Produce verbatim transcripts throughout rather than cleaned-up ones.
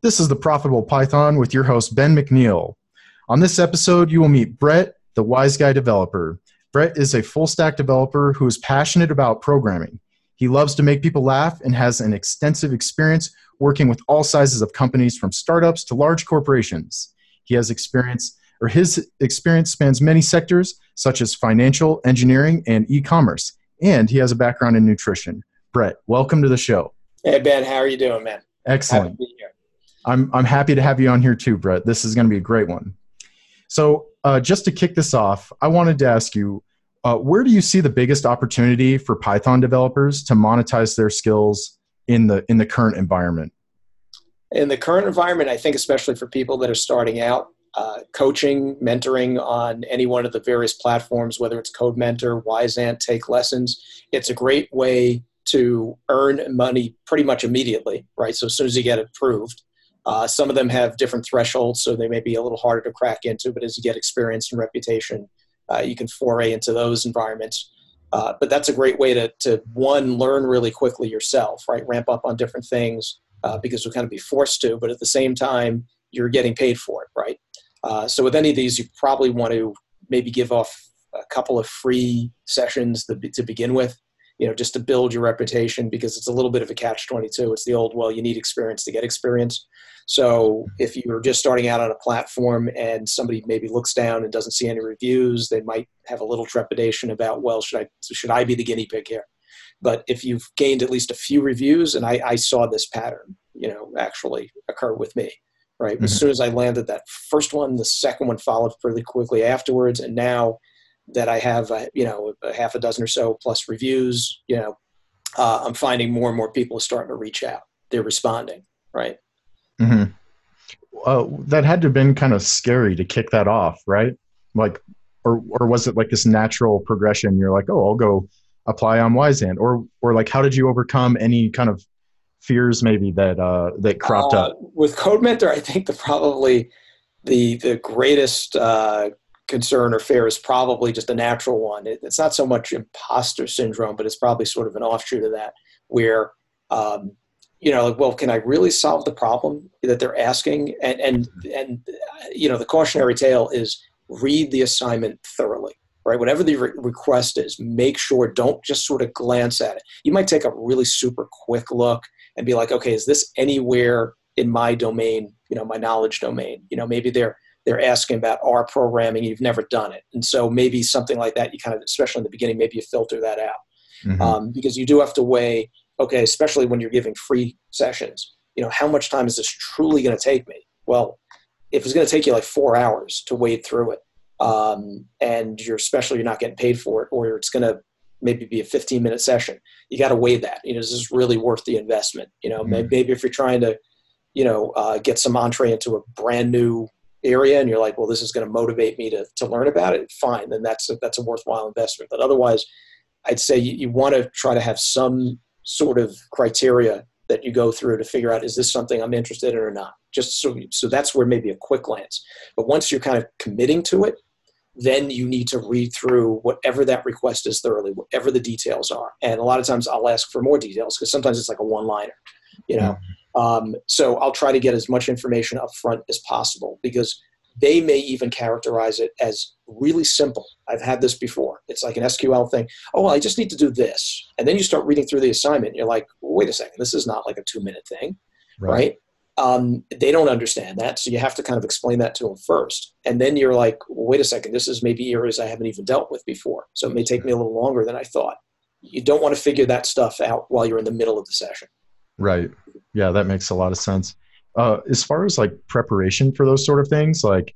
This is The Profitable Python with your host, Ben McNeil. On this episode, you will meet Brett, the Wise Guy developer. Brett is a full-stack developer who is passionate about programming. He loves to make people laugh and has an extensive experience working with all sizes of companies from startups to large corporations. He has experience, or his experience spans many sectors, such as financial, engineering, and e-commerce. And he has a background in nutrition. Brett, welcome to the show. Hey, Ben. How are you doing, man? Excellent. Happy to be here. I'm, I'm happy to have you on here too, Brett. This is going to be a great one. So uh, just to kick this off, I wanted to ask you, uh, where do you see the biggest opportunity for Python developers to monetize their skills in the in the current environment? In the current environment, I think especially for people that are starting out, uh, coaching, mentoring on any one of the various platforms, whether it's CodeMentor, Wyzant, TakeLessons, it's a great way to earn money pretty much immediately, right? So as soon as you get approved. Uh, some of them have different thresholds, so they may be a little harder to crack into, but as you get experience and reputation, uh, you can foray into those environments. Uh, but that's a great way to, to, one, learn really quickly yourself, right? Ramp up on different things uh, because you'll kind of be forced to, but at the same time, you're getting paid for it, right? Uh, so with any of these, you probably want to maybe give off a couple of free sessions to, to begin with, you know, just to build your reputation, because it's a little bit of a catch twenty-two. It's the old, well, you need experience to get experience. So if you're just starting out on a platform and somebody maybe looks down and doesn't see any reviews, they might have a little trepidation about, well, should I, should I be the guinea pig here? But if you've gained at least a few reviews, and I, I saw this pattern, you know, actually occur with me, right? Mm-hmm. As soon as I landed that first one, the second one followed pretty quickly afterwards. And now that I have, uh, you know, a half a dozen or so plus reviews, you know, uh, I'm finding more and more people are starting to reach out. They're responding, right? Mm-hmm. Uh, that had to have been kind of scary to kick that off, right? Like, or or was it like this natural progression? You're like, oh, I'll go apply on Wyzant, or or like, how did you overcome any kind of fears maybe that uh, that cropped uh, up? With CodeMentor, I think the probably the the greatest Uh, concern or fear is probably just a natural one. It, it's not so much imposter syndrome, but it's probably sort of an offshoot of that where, um, you know, like, well, can I really solve the problem that they're asking? And, and, and, you know, the cautionary tale is read the assignment thoroughly, right? Whatever the re- request is, make sure, don't just sort of glance at it. You might take a really super quick look and be like, okay, is this anywhere in my domain, you know, my knowledge domain? You know, maybe they're, They're asking about R programming, you've never done it. And so maybe something like that, you kind of, especially in the beginning, maybe you filter that out. Mm-hmm. Um, because you do have to weigh, okay, especially when you're giving free sessions, you know, how much time is this truly going to take me? Well, if it's going to take you like four hours to wade through it, um, and you're especially, you're not getting paid for it, or it's going to maybe be a fifteen minute session, you got to weigh that. You know, is this really worth the investment? You know, mm-hmm. maybe if you're trying to, you know, uh, get some entree into a brand new area and you're like, well, this is going to motivate me to to learn about it, fine, then that's a, that's a worthwhile investment. But otherwise, I'd say you, you want to try to have some sort of criteria that you go through to figure out, is this something I'm interested in or not? Just so, so that's where maybe a quick glance. But once you're kind of committing to it, then you need to read through whatever that request is thoroughly, whatever the details are. And a lot of times I'll ask for more details because sometimes it's like a one-liner, you know. Mm-hmm. Um, so I'll try to get as much information up front as possible because they may even characterize it as really simple. I've had this before. It's like an S Q L thing. Oh, well, I just need to do this. And then you start reading through the assignment. You're like, wait a second, this is not like a two minute thing, right? right? Um, they don't understand that. So you have to kind of explain that to them first. And then you're like, well, wait a second, this is maybe areas I haven't even dealt with before. So it may take me a little longer than I thought. You don't want to figure that stuff out while you're in the middle of the session. Right. Yeah, that makes a lot of sense. Uh, as far as like preparation for those sort of things, like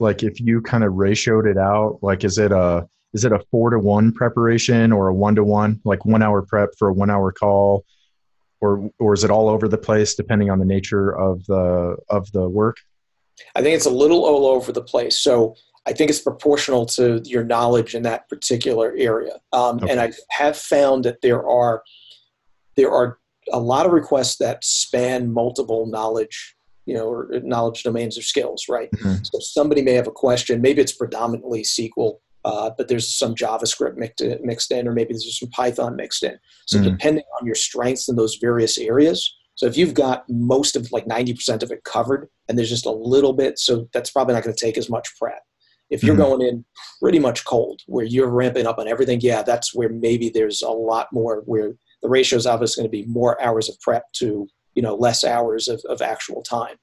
like if you kind of ratioed it out, like is it a is it a four to one preparation or a one to one, like one hour prep for a one hour call, or or is it all over the place depending on the nature of the of the work? I think it's a little all over the place. So I think it's proportional to your knowledge in that particular area. Um, okay. And I have found that there are there are a lot of requests that span multiple knowledge, you know, or knowledge domains or skills, right? Mm-hmm. So somebody may have a question, maybe it's predominantly S Q L, uh, but there's some JavaScript mixed in, or maybe there's some Python mixed in. So mm-hmm. depending on your strengths in those various areas, So if you've got most of like ninety percent of it covered and there's just a little bit, so that's probably not going to take as much prep. If you're mm-hmm. going in pretty much cold where you're ramping up on everything, yeah, that's where maybe there's a lot more where the ratio is obviously going to be more hours of prep to, you know, less hours of, of actual time.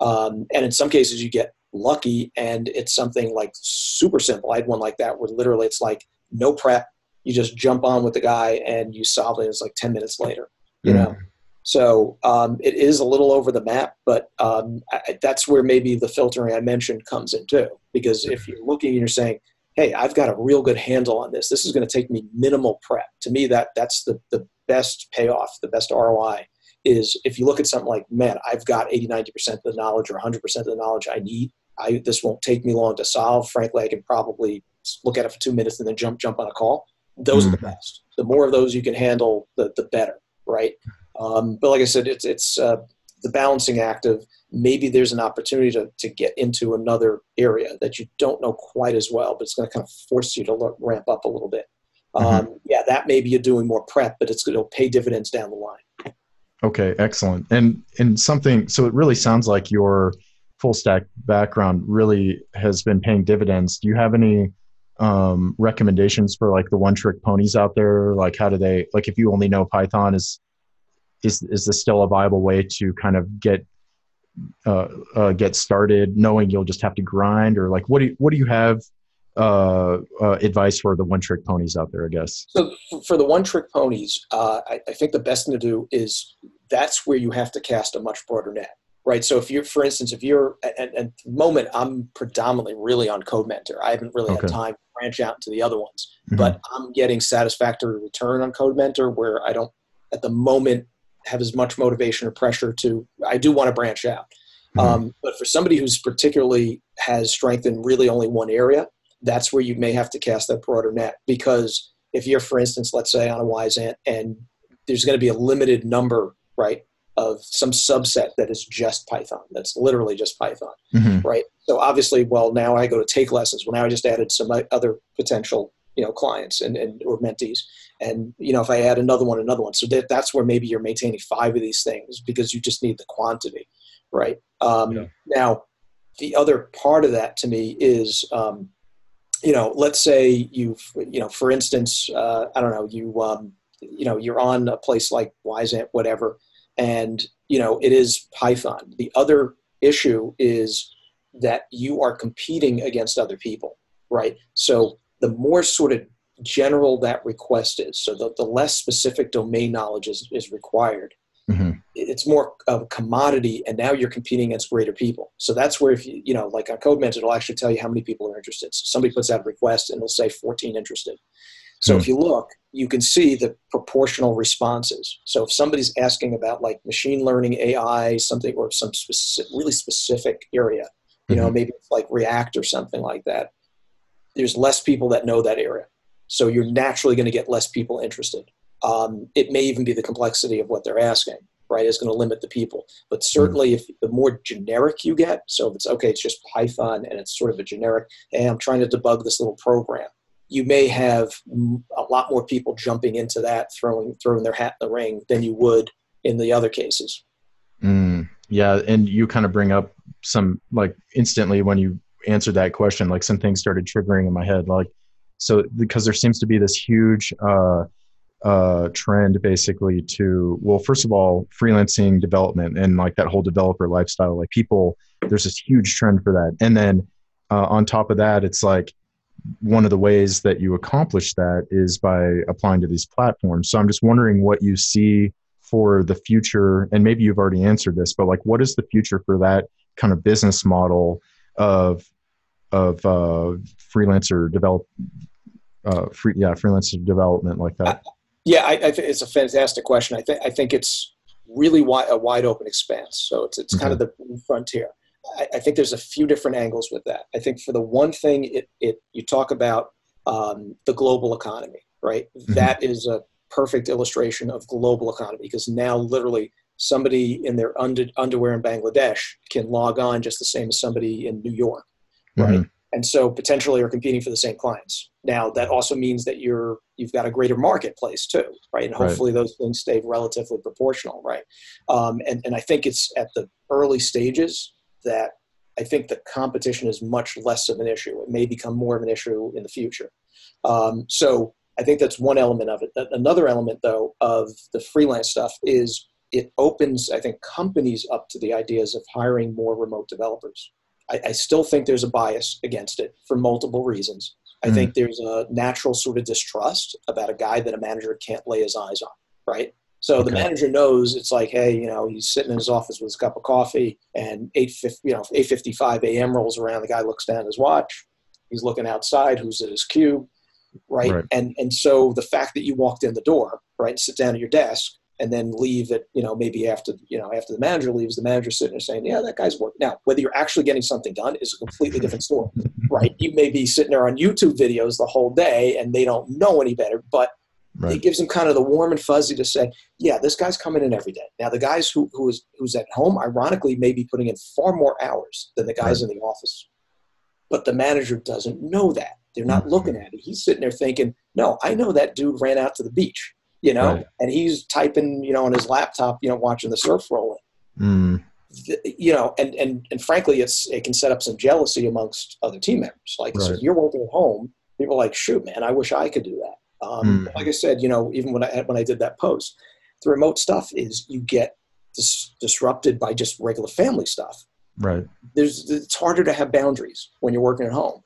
Um, and in some cases you get lucky and it's something like super simple. I had one like that where literally it's like no prep. You just jump on with the guy and you solve it. It's like ten minutes later, you mm-hmm. know? So um, it is a little over the map, but um, I, that's where maybe the filtering I mentioned comes in too. Because if you're looking and you're saying, hey, I've got a real good handle on this. This is going to take me minimal prep. To me, that that's the, the best payoff, the best R O I is if you look at something like, man, I've got eighty, ninety percent of the knowledge or one hundred percent of the knowledge I need. I, this won't take me long to solve. Frankly, I can probably look at it for two minutes and then jump, jump on a call. Those mm-hmm. are the best. The more of those you can handle, the, the better, right? Um, but like I said, it's it's uh, the balancing act of maybe there's an opportunity to, to get into another area that you don't know quite as well, but it's going to kind of force you to look, ramp up a little bit. Um, mm-hmm. Yeah, that maybe you're doing more prep, but it's it'll pay dividends down the line. Okay, excellent. And and something, so it really sounds like your full stack background really has been paying dividends. Do you have any um, recommendations for like the one trick ponies out there? Like how do they, like if you only know Python is... Is is this still a viable way to kind of get uh, uh, get started, knowing you'll just have to grind? Or like, what do you, what do you have uh, uh, advice for the one-trick ponies out there, I guess? So for the one-trick ponies, uh, I, I think the best thing to do is that's where you have to cast a much broader net, right? So if you're, for instance, if you're, and, and at the moment, I'm predominantly really on CodeMentor. I haven't really okay. had time to branch out into the other ones, mm-hmm. but I'm getting satisfactory return on CodeMentor where I don't, at the moment, have as much motivation or pressure to, I do want to branch out. Mm-hmm. Um, but for somebody who's particularly has strength in really only one area, that's where you may have to cast that broader net. Because if you're, for instance, let's say on a Wyzant and there's going to be a limited number, right, of some subset that is just Python. That's literally just Python, mm-hmm. right? So obviously, well, now I go to take lessons. Well, now I just added some other potential you know, clients and, and or mentees. And, you know, if I add another one, another one. So that, that's where maybe you're maintaining five of these things because you just need the quantity, right? Um, yeah. Now, the other part of that to me is, um, you know, let's say you've, you know, for instance, uh, I don't know, you, um, you know, you're on a place like Wyzant, whatever, and, you know, it is Python. The other issue is that you are competing against other people, right? So the more sort of general that request is, so the, the less specific domain knowledge is, is required. Mm-hmm. It's more of a commodity, and now you're competing against greater people. So that's where if you, you know, like on CodeMentor, it'll actually tell you how many people are interested. So somebody puts out a request and it'll say fourteen interested. So mm-hmm. if you look, you can see the proportional responses. So if somebody's asking about like machine learning, A I, something, or some specific, really specific area, you mm-hmm. know, maybe it's like React or something like that, there's less people that know that area. So you're naturally going to get less people interested. Um, it may even be the complexity of what they're asking, right? It's going to limit the people. But certainly if the more generic you get, so if it's, okay, it's just Python and it's sort of a generic, hey, I'm trying to debug this little program, you may have a lot more people jumping into that, throwing, throwing their hat in the ring than you would in the other cases. Mm, yeah, and you kind of bring up some, like instantly when you answered that question, like some things started triggering in my head, like, so because there seems to be this huge uh, uh, trend basically to, well, first of all, freelancing development and like that whole developer lifestyle, like people, there's this huge trend for that. And then uh, on top of that, it's like one of the ways that you accomplish that is by applying to these platforms. So I'm just wondering what you see for the future, and maybe you've already answered this, but like, what is the future for that kind of business model of of uh, freelancer develop, uh, free, yeah, freelancer development like that? I, yeah, I, I th- it's a fantastic question. I think I think it's really wi- a wide open expanse. So it's it's mm-hmm. kind of the frontier. I, I think there's a few different angles with that. I think for the one thing, it it you talk about um, the global economy, right? Mm-hmm. That is a perfect illustration of global economy because now literally somebody in their under, underwear in Bangladesh can log on just the same as somebody in New York. Right. Mm-hmm. And so potentially are competing for the same clients. Now that also means that you're, you've got a greater marketplace too, right? And hopefully right. those things stay relatively proportional, right? Um, and, and I think it's at the early stages that I think the competition is much less of an issue. It may become more of an issue in the future. Um, so I think that's one element of it. Another element, though, of the freelance stuff is it opens, I think, companies up to the ideas of hiring more remote developers. I, I still think there's a bias against it for multiple reasons. I mm-hmm. think there's a natural sort of distrust about a guy that a manager can't lay his eyes on, right? So okay. the manager knows it's like, hey, you know, he's sitting in his office with his cup of coffee, and eight, you know, eight fifty-five a m rolls around. The guy looks down at his watch. He's looking outside. Who's at his cube, right? right? And and so the fact that you walked in the door, right, sit down at your desk, and then leave it, you know, maybe after, you know, after the manager leaves, the manager's sitting there saying, yeah, that guy's working. Now, whether you're actually getting something done is a completely different story, right? You may be sitting there on YouTube videos the whole day, and they don't know any better, but right. it gives them kind of the warm and fuzzy to say, yeah, this guy's coming in every day. Now, the guys who, who is who's at home, ironically, may be putting in far more hours than the guys right. in the office. But the manager doesn't know that. They're not looking at it. He's sitting there thinking, no, I know that dude ran out to the beach. You know, right. and he's typing, you know, on his laptop, you know, watching the surf roll in. Mm. The, you know, and, and, and frankly, it's, it can set up some jealousy amongst other team members. Like, right. so you're working at home, people are like, shoot, man, I wish I could do that. Um, mm. Like I said, you know, even when I when I did that post, the remote stuff is you get dis- disrupted by just regular family stuff. Right. There's it's harder to have boundaries when you're working at home.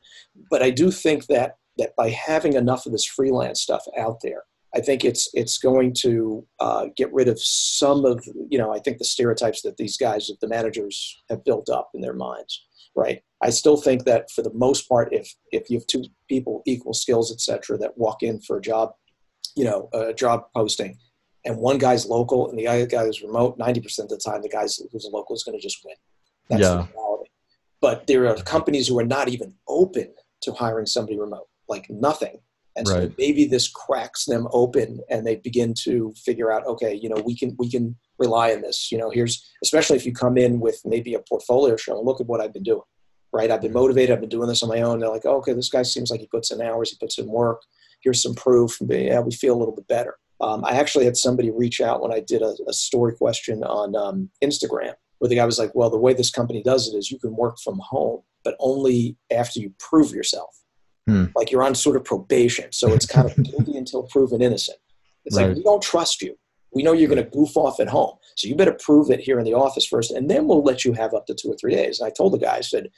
But I do think that that by having enough of this freelance stuff out there, I think it's it's going to uh, get rid of some of, you know, I think the stereotypes that these guys, the managers, have built up in their minds, right? I still think that for the most part, if if you have two people, equal skills, et cetera, that walk in for a job, you know, a job posting, and one guy's local and the other guy is remote, ninety percent of the time, the guy who's local is going to just win. That's yeah. the reality. But there are companies who are not even open to hiring somebody remote, like nothing. And so right. maybe this cracks them open and they begin to figure out, okay, you know, we can, we can rely on this, you know, here's, especially if you come in with maybe a portfolio show and look at what I've been doing, right? I've been motivated. I've been doing this on my own. They're like, oh, okay, this guy seems like he puts in hours. He puts in work. Here's some proof. Yeah, we feel a little bit better. Um, I actually had somebody reach out when I did a, a story question on um, Instagram where the guy was like, well, the way this company does it is you can work from home, but only after you prove yourself. Hmm. Like you're on sort of probation. So it's kind of guilty until proven innocent. It's right. like, we don't trust you. We know you're going to goof off at home. So you better prove it here in the office first, and then we'll let you have up to two or three days. And I told the guy, I said,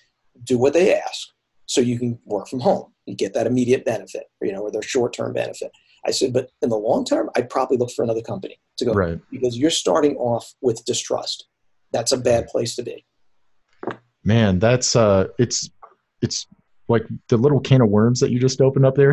do what they ask so you can work from home. You get that immediate benefit, you know, or their short-term benefit. I said, but in the long term, I'd probably look for another company to go right. because you're starting off with distrust. That's a bad place to be. Man, that's, uh, it's, it's, like the little can of worms that you just opened up there,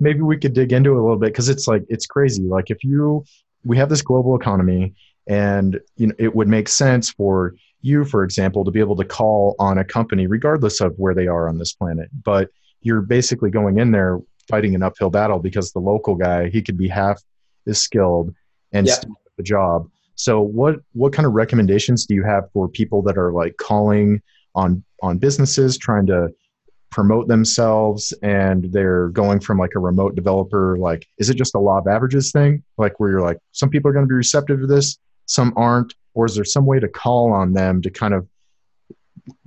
maybe we could dig into it a little bit. Cause it's like, it's crazy. Like if you, we have this global economy and you know, it would make sense for you, for example, to be able to call on a company regardless of where they are on this planet, but you're basically going in there fighting an uphill battle because the local guy, he could be half as skilled and yeah. still at the job. So what, what kind of recommendations do you have for people that are like calling on, on businesses trying to promote themselves and they're going from like a remote developer? Like, is it just a law of averages thing? Like where you're like, some people are going to be receptive to this, some aren't, or is there some way to call on them to kind of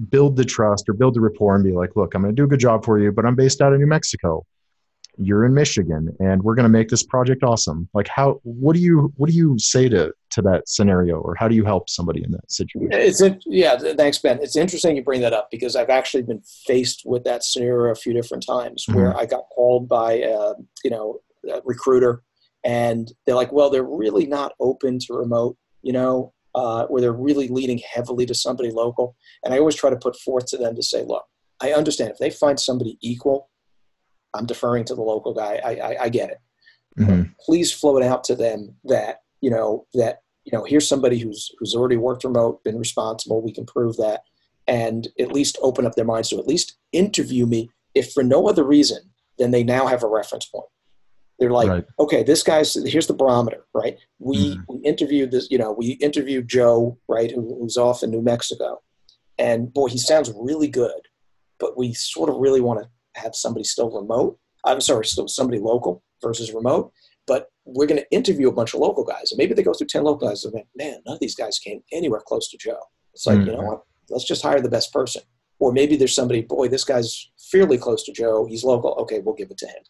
build the trust or build the rapport and be like, look, I'm going to do a good job for you, but I'm based out of New Mexico. You're in Michigan and we're going to make this project awesome. Like how, what do you, what do you say to, to that scenario or how do you help somebody in that situation? It's a, yeah. Thanks, Ben. It's interesting you bring that up because I've actually been faced with that scenario a few different times mm-hmm. where I got called by a, you know, a recruiter and they're like, well, they're really not open to remote, you know, uh, where they're really leaning heavily to somebody local. And I always try to put forth to them to say, look, I understand if they find somebody equal, I'm deferring to the local guy. I, I, I get it. Mm-hmm. Please float out to them that, you know, that, you know, here's somebody who's, who's already worked remote, been responsible. We can prove that and at least open up their minds to at least interview me if for no other reason than they now have a reference point. They're like, right. okay, this guy's, here's the barometer, right? We, mm. we interviewed this, you know, we interviewed Joe, right, who, who's off in New Mexico. And boy, he sounds really good, but we sort of really want to have somebody still remote. I'm sorry, so somebody local versus remote, but we're going to interview a bunch of local guys. And maybe they go through ten local guys and think, man, none of these guys came anywhere close to Joe. It's like, mm-hmm. you know what, let's just hire the best person. Or maybe there's somebody, boy, this guy's fairly close to Joe. He's local. Okay, we'll give it to him.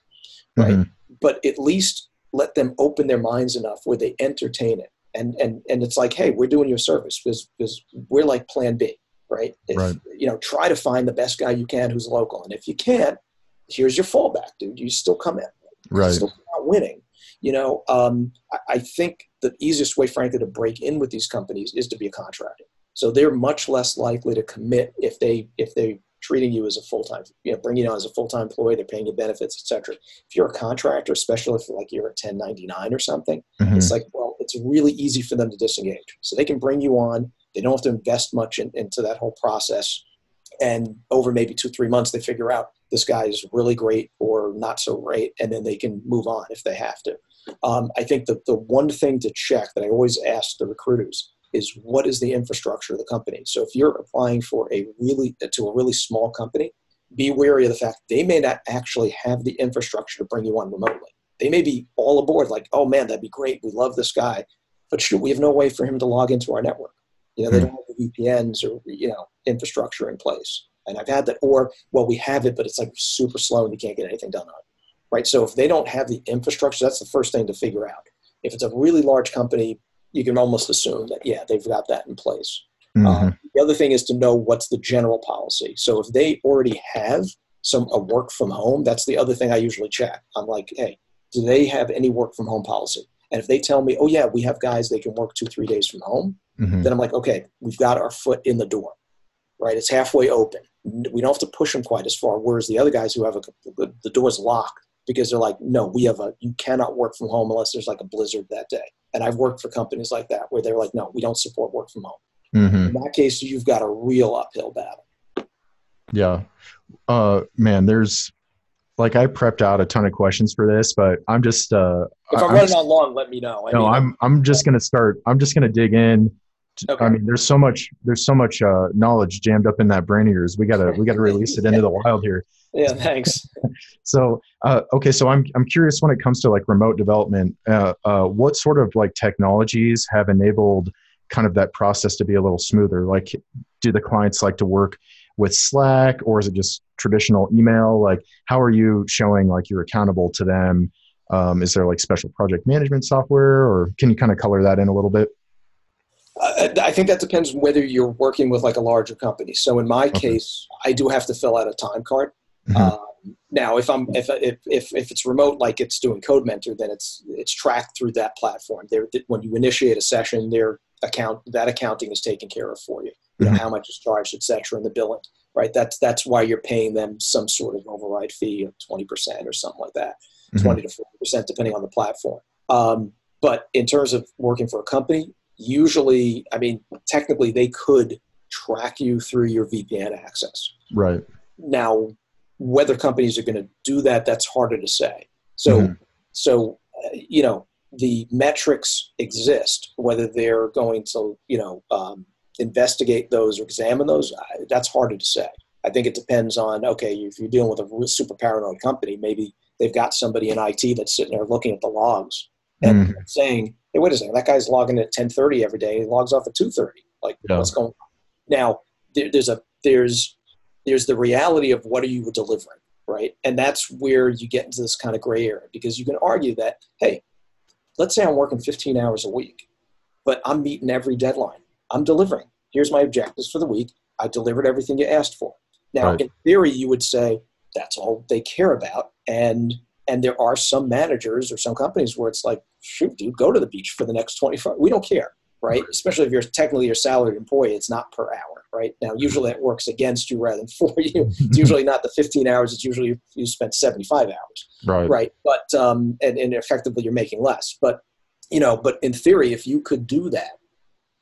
Right. Mm-hmm. But at least let them open their minds enough where they entertain it. And, and, and it's like, hey, we're doing you a service because, because we're like plan B, right? If, right? You know, try to find the best guy you can who's local. And if you can't, here's your fallback, dude. You still come in. Right. You're still not winning. You know, um, I, I think the easiest way, frankly, to break in with these companies is to be a contractor. So they're much less likely to commit if they if they treating you as a full-time, you know, bringing you on as a full-time employee, they're paying you benefits, et cetera. If you're a contractor, especially if like you're a ten ninety-nine or something, mm-hmm. it's like, well, it's really easy for them to disengage. So they can bring you on. They don't have to invest much in, into that whole process. And over maybe two, three months, they figure out this guy is really great or not so great. And then they can move on if they have to. Um, I think the, the one thing to check that I always ask the recruiters is what is the infrastructure of the company? So if you're applying for a really to a really small company, be wary of the fact they may not actually have the infrastructure to bring you on remotely. They may be all aboard, like, oh man, that'd be great. We love this guy, but shoot, we have no way for him to log into our network. You know, they don't have the V P Ns or you know infrastructure in place. And I've had that, or well, we have it, but it's like super slow and you can't get anything done on it, right? So if they don't have the infrastructure, that's the first thing to figure out. If it's a really large company, you can almost assume that, yeah, they've got that in place. Mm-hmm. Um, the other thing is to know what's the general policy. So if they already have some a work from home, that's the other thing I usually check. I'm like, hey, do they have any work from home policy? And if they tell me, oh, yeah, we have guys, they can work two, three days from home, mm-hmm. then I'm like, okay, we've got our foot in the door, right? It's halfway open. We don't have to push them quite as far, whereas the other guys who have a, the door's locked because they're like, no, we have a, you cannot work from home unless there's like a blizzard that day. And I've worked for companies like that where they're like, no, we don't support work from home. Mm-hmm. In that case, you've got a real uphill battle. Yeah. Uh, man, there's like, I prepped out a ton of questions for this, but I'm just, uh, if I'm, I'm running just, on long, let me know. I no, mean, I'm, I'm just going to start, I'm just going to dig in. Okay. I mean, there's so much, there's so much, uh, knowledge jammed up in that brain of yours. We gotta, we gotta release it into the wild here. Yeah. Thanks. So, uh, okay. So I'm, I'm curious when it comes to like remote development, uh, uh, what sort of like technologies have enabled kind of that process to be a little smoother? Like do the clients like to work with Slack or is it just traditional email? Like how are you showing like you're accountable to them? Um, is there like special project management software or can you kind of color that in a little bit? Uh, I think that depends whether you're working with like a larger company. So in my okay. case, I do have to fill out a time card. Mm-hmm. Um, now, if I'm if if if if it's remote, like it's doing CodeMentor, then it's it's tracked through that platform. There, when you initiate a session, their account that accounting is taken care of for you. You mm-hmm. know how much is charged, et cetera, and the billing. Right. That's that's why you're paying them some sort of override fee of twenty percent or something like that, mm-hmm. twenty to forty percent, depending on the platform. Um, but in terms of working for a company. Usually, I mean, technically they could track you through your V P N access. Right. Now, whether companies are going to do that, that's harder to say. So, mm-hmm. so uh, you know, the metrics exist, whether they're going to, you know, um, investigate those or examine those, I, that's harder to say. I think it depends on, okay, if you're dealing with a super paranoid company, maybe they've got somebody in I T that's sitting there looking at the logs and mm-hmm. saying, hey, wait a second, that guy's logging at ten thirty every day. He logs off at two thirty. Like, yeah. what's going on? Now, there, there's a there's there's the reality of what are you delivering, right? And that's where you get into this kind of gray area because you can argue that, hey, let's say I'm working fifteen hours a week, but I'm meeting every deadline. I'm delivering. Here's my objectives for the week. I delivered everything you asked for. Now, right. in theory, you would say that's all they care about, and And there are some managers or some companies where it's like, shoot, dude, go to the beach for the next twenty-four. We don't care, right? Especially if you're technically your salaried employee, it's not per hour, right? Now, usually it works against you rather than for you. It's usually not the fifteen hours. It's usually you spend seventy-five hours, right? right? But um, and, and effectively you're making less. But you know, but in theory, if you could do that,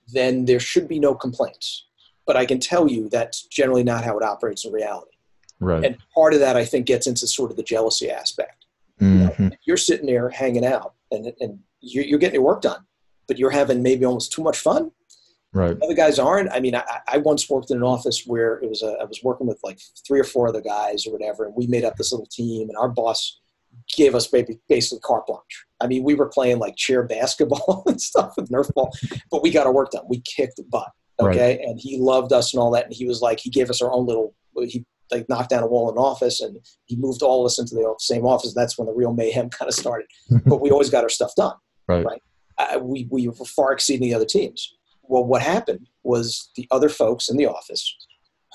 then there should be no complaints. But I can tell you that's generally not how it operates in reality. Right. And part of that, I think, gets into sort of the jealousy aspect. Mm-hmm. You know, you're sitting there hanging out and, and you're, you're getting your work done, but you're having maybe almost too much fun. Right. Other guys aren't. I mean, I, I once worked in an office where it was a, I was working with like three or four other guys or whatever, and we made up this little team and our boss gave us basically carte blanche. I mean, we were playing like chair basketball and stuff with Nerf ball, but we got our work done. We kicked butt, okay? Right. And he loved us and all that. And he was like, he gave us our own little, he like knocked down a wall in office and he moved all of us into the same office. That's when the real mayhem kind of started. But we always got our stuff done, right? right? Uh, we, we were far exceeding the other teams. Well, what happened was the other folks in the office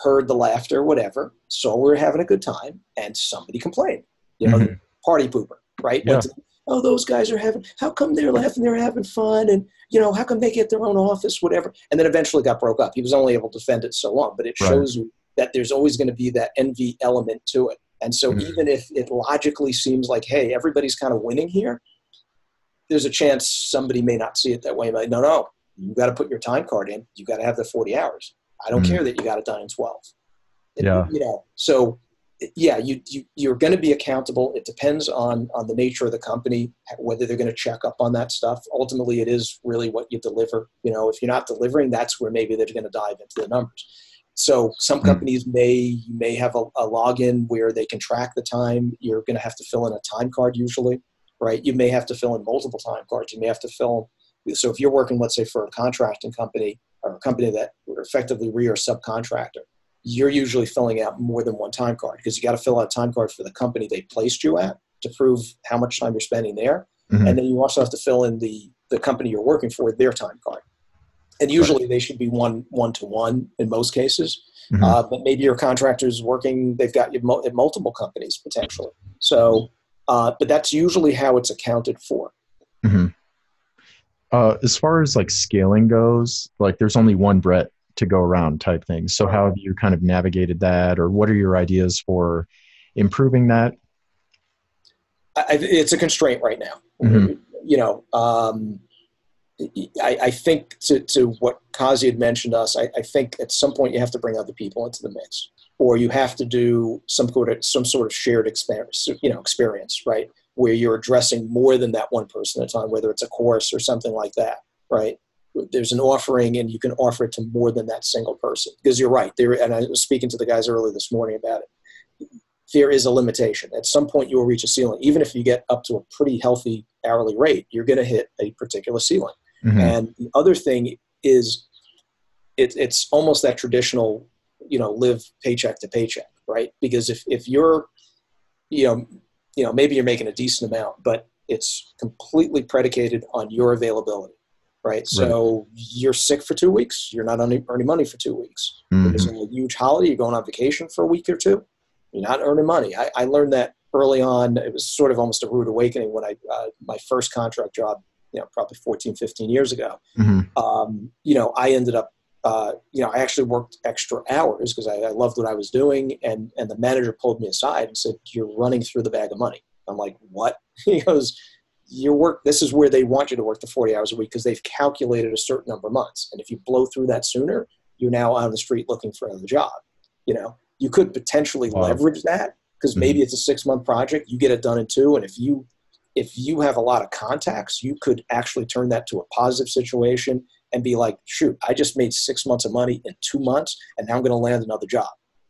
heard the laughter, whatever, saw we were having a good time, and somebody complained. You know, mm-hmm. party pooper, right? Yeah. Went to, oh, those guys are having, how come they're laughing, they're having fun, and, you know, how come they get their own office, whatever. And then eventually got broke up. He was only able to defend it so long, but it right. shows you that there's always going to be that envy element to it. And so mm-hmm. even if it logically seems like, hey, everybody's kind of winning here, there's a chance somebody may not see it that way. Like, no, no, you got to put your time card in. You got to have the forty hours. I don't mm. care that you got it done in twelve. It, yeah. You know, so yeah, you, you, you're going to be accountable. It depends on, on the nature of the company, whether they're going to check up on that stuff. Ultimately, it is really what you deliver. You know, if you're not delivering, that's where maybe they're going to dive into the numbers. So some companies mm. may, may have a, a login where they can track the time. You're going to have to fill in a time card usually, right? You may have to fill in multiple time cards. You may have to fill. So if you're working, let's say, for a contracting company, or a company that effectively we are a subcontractor, you're usually filling out more than one time card because you got to fill out a time card for the company they placed you at to prove how much time you're spending there. Mm-hmm. And then you also have to fill in the, the company you're working for, their time card. And usually right. they should be one, one to one in most cases. Mm-hmm. Uh, but maybe your contractor's working, they've got you mo- at multiple companies potentially. So, uh, but that's usually how it's accounted for. Mm-hmm. Uh, as far as like scaling goes, like there's only one Brett to go around type thing. So how have you kind of navigated that, or what are your ideas for improving that? I, it's a constraint right now. Mm-hmm. You know, um, I, I think to, to what Kazi had mentioned to us, I, I think at some point you have to bring other people into the mix, or you have to do some sort of, some sort of shared experience, you know, experience, right? Where you're addressing more than that one person at a time, whether it's a course or something like that, right? There's an offering and you can offer it to more than that single person. Because you're right, there, and I was speaking to the guys earlier this morning about it, there is a limitation. At some point you will reach a ceiling. Even if you get up to a pretty healthy hourly rate, you're gonna hit a particular ceiling. Mm-hmm. And the other thing is, it, it's almost that traditional, you know, live paycheck to paycheck, right? Because if, if you're, you know, you know, maybe you're making a decent amount, but it's completely predicated on your availability, right? So right. you're sick for two weeks. You're not earning money for two weeks. Mm-hmm. There's a huge holiday. You're going on vacation for a week or two. You're not earning money. I, I learned that early on. It was sort of almost a rude awakening when I, uh, my first contract job, you know, probably fourteen, fifteen years ago, mm-hmm. um, you know, I ended up, uh, you know, I actually worked extra hours because I, I loved what I was doing. And, and the manager pulled me aside and said, you're running through the bag of money. I'm like, what? He goes, your work, this is where they want you to work the forty hours a week because they've calculated a certain number of months. And if you blow through that sooner, you're now on the street looking for another job. You know, you could potentially wow. leverage that because mm-hmm. maybe it's a six month project. You get it done in two. And if you, if you have a lot of contacts, you could actually turn that to a positive situation and be like, shoot, I just made six months of money in two months, and now I'm going to land another job.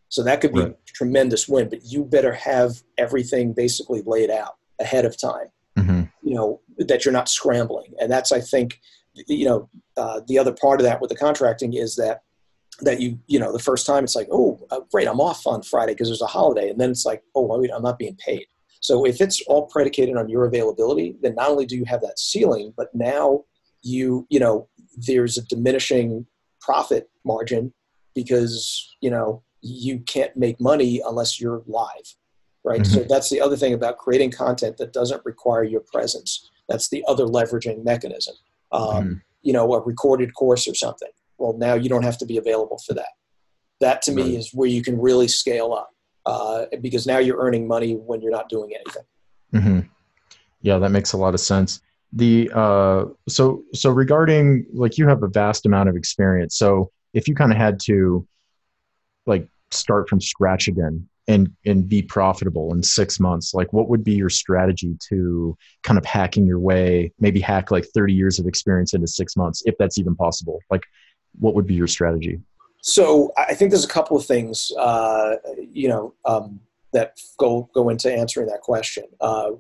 So that could be right. a tremendous win, but you better have everything basically laid out ahead of time, mm-hmm. you know, that you're not scrambling. And that's, I think, you know, uh, the other part of that with the contracting is that, that you, you know, the first time it's like, oh, great, I'm off on Friday because there's a holiday. And then it's like, oh, I'm not being paid. So if it's all predicated on your availability, then not only do you have that ceiling, but now you, you know, there's a diminishing profit margin because, you know, you can't make money unless you're live, right? Mm-hmm. So that's the other thing about creating content that doesn't require your presence. That's the other leveraging mechanism. Um, mm-hmm. You know, a recorded course or something. Well, now you don't have to be available for that. That to right. me is where you can really scale up uh, because now you're earning money when you're not doing anything. Mm-hmm. Yeah, that makes a lot of sense. The uh, so so regarding like you have a vast amount of experience. So if you kind of had to like start from scratch again and and be profitable in six months, like what would be your strategy to kind of hacking your way? Maybe hack like thirty years of experience into six months, if that's even possible. Like, what would be your strategy? So I think there's a couple of things uh, you know um, that go go into answering that question. Uh,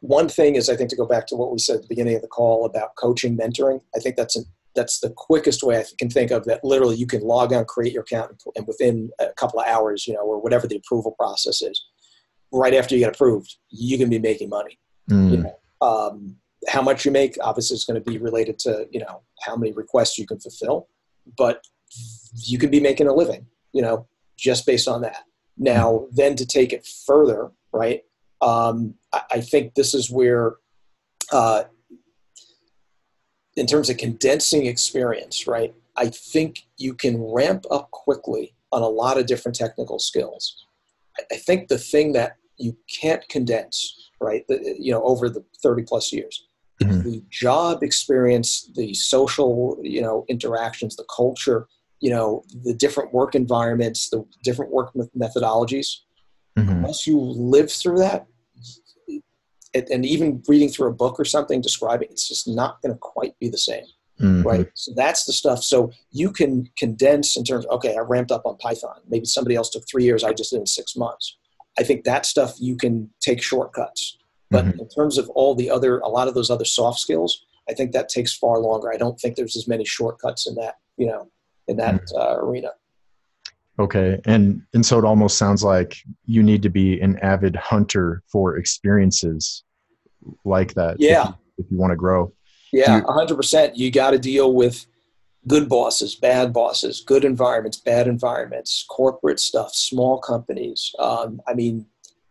one thing is, I think, to go back to what we said at the beginning of the call about coaching, mentoring. I think that's an, that's the quickest way I can think of that. Literally, you can log on, create your account, and within a couple of hours, you know, or whatever the approval process is, right after you get approved, you can be making money. Mm. You know, um, how much you make, obviously, is going to be related to, you know, how many requests you can fulfill, but you can be making a living, you know, just based on that. Now, then to take it further, right? Um, I, I think this is where, uh, in terms of condensing experience, right? I think you can ramp up quickly on a lot of different technical skills. I, I think the thing that you can't condense, right? The, you know, over the thirty plus years, mm-hmm. the job experience, the social, you know, interactions, the culture, you know, the different work environments, the different work methodologies, mm-hmm. unless you live through that, it, and even reading through a book or something describing, it's just not going to quite be the same, mm-hmm. right? So that's the stuff. So you can condense in terms of, okay, I ramped up on Python. Maybe somebody else took three years. I just did in six months. I think that stuff you can take shortcuts. But mm-hmm. in terms of all the other, a lot of those other soft skills, I think that takes far longer. I don't think there's as many shortcuts in that, you know, in that uh, arena. Okay. And, and so it almost sounds like you need to be an avid hunter for experiences like that. Yeah. If you, if you want to grow. Yeah. A hundred percent. You got to deal with good bosses, bad bosses, good environments, bad environments, corporate stuff, small companies. Um, I mean,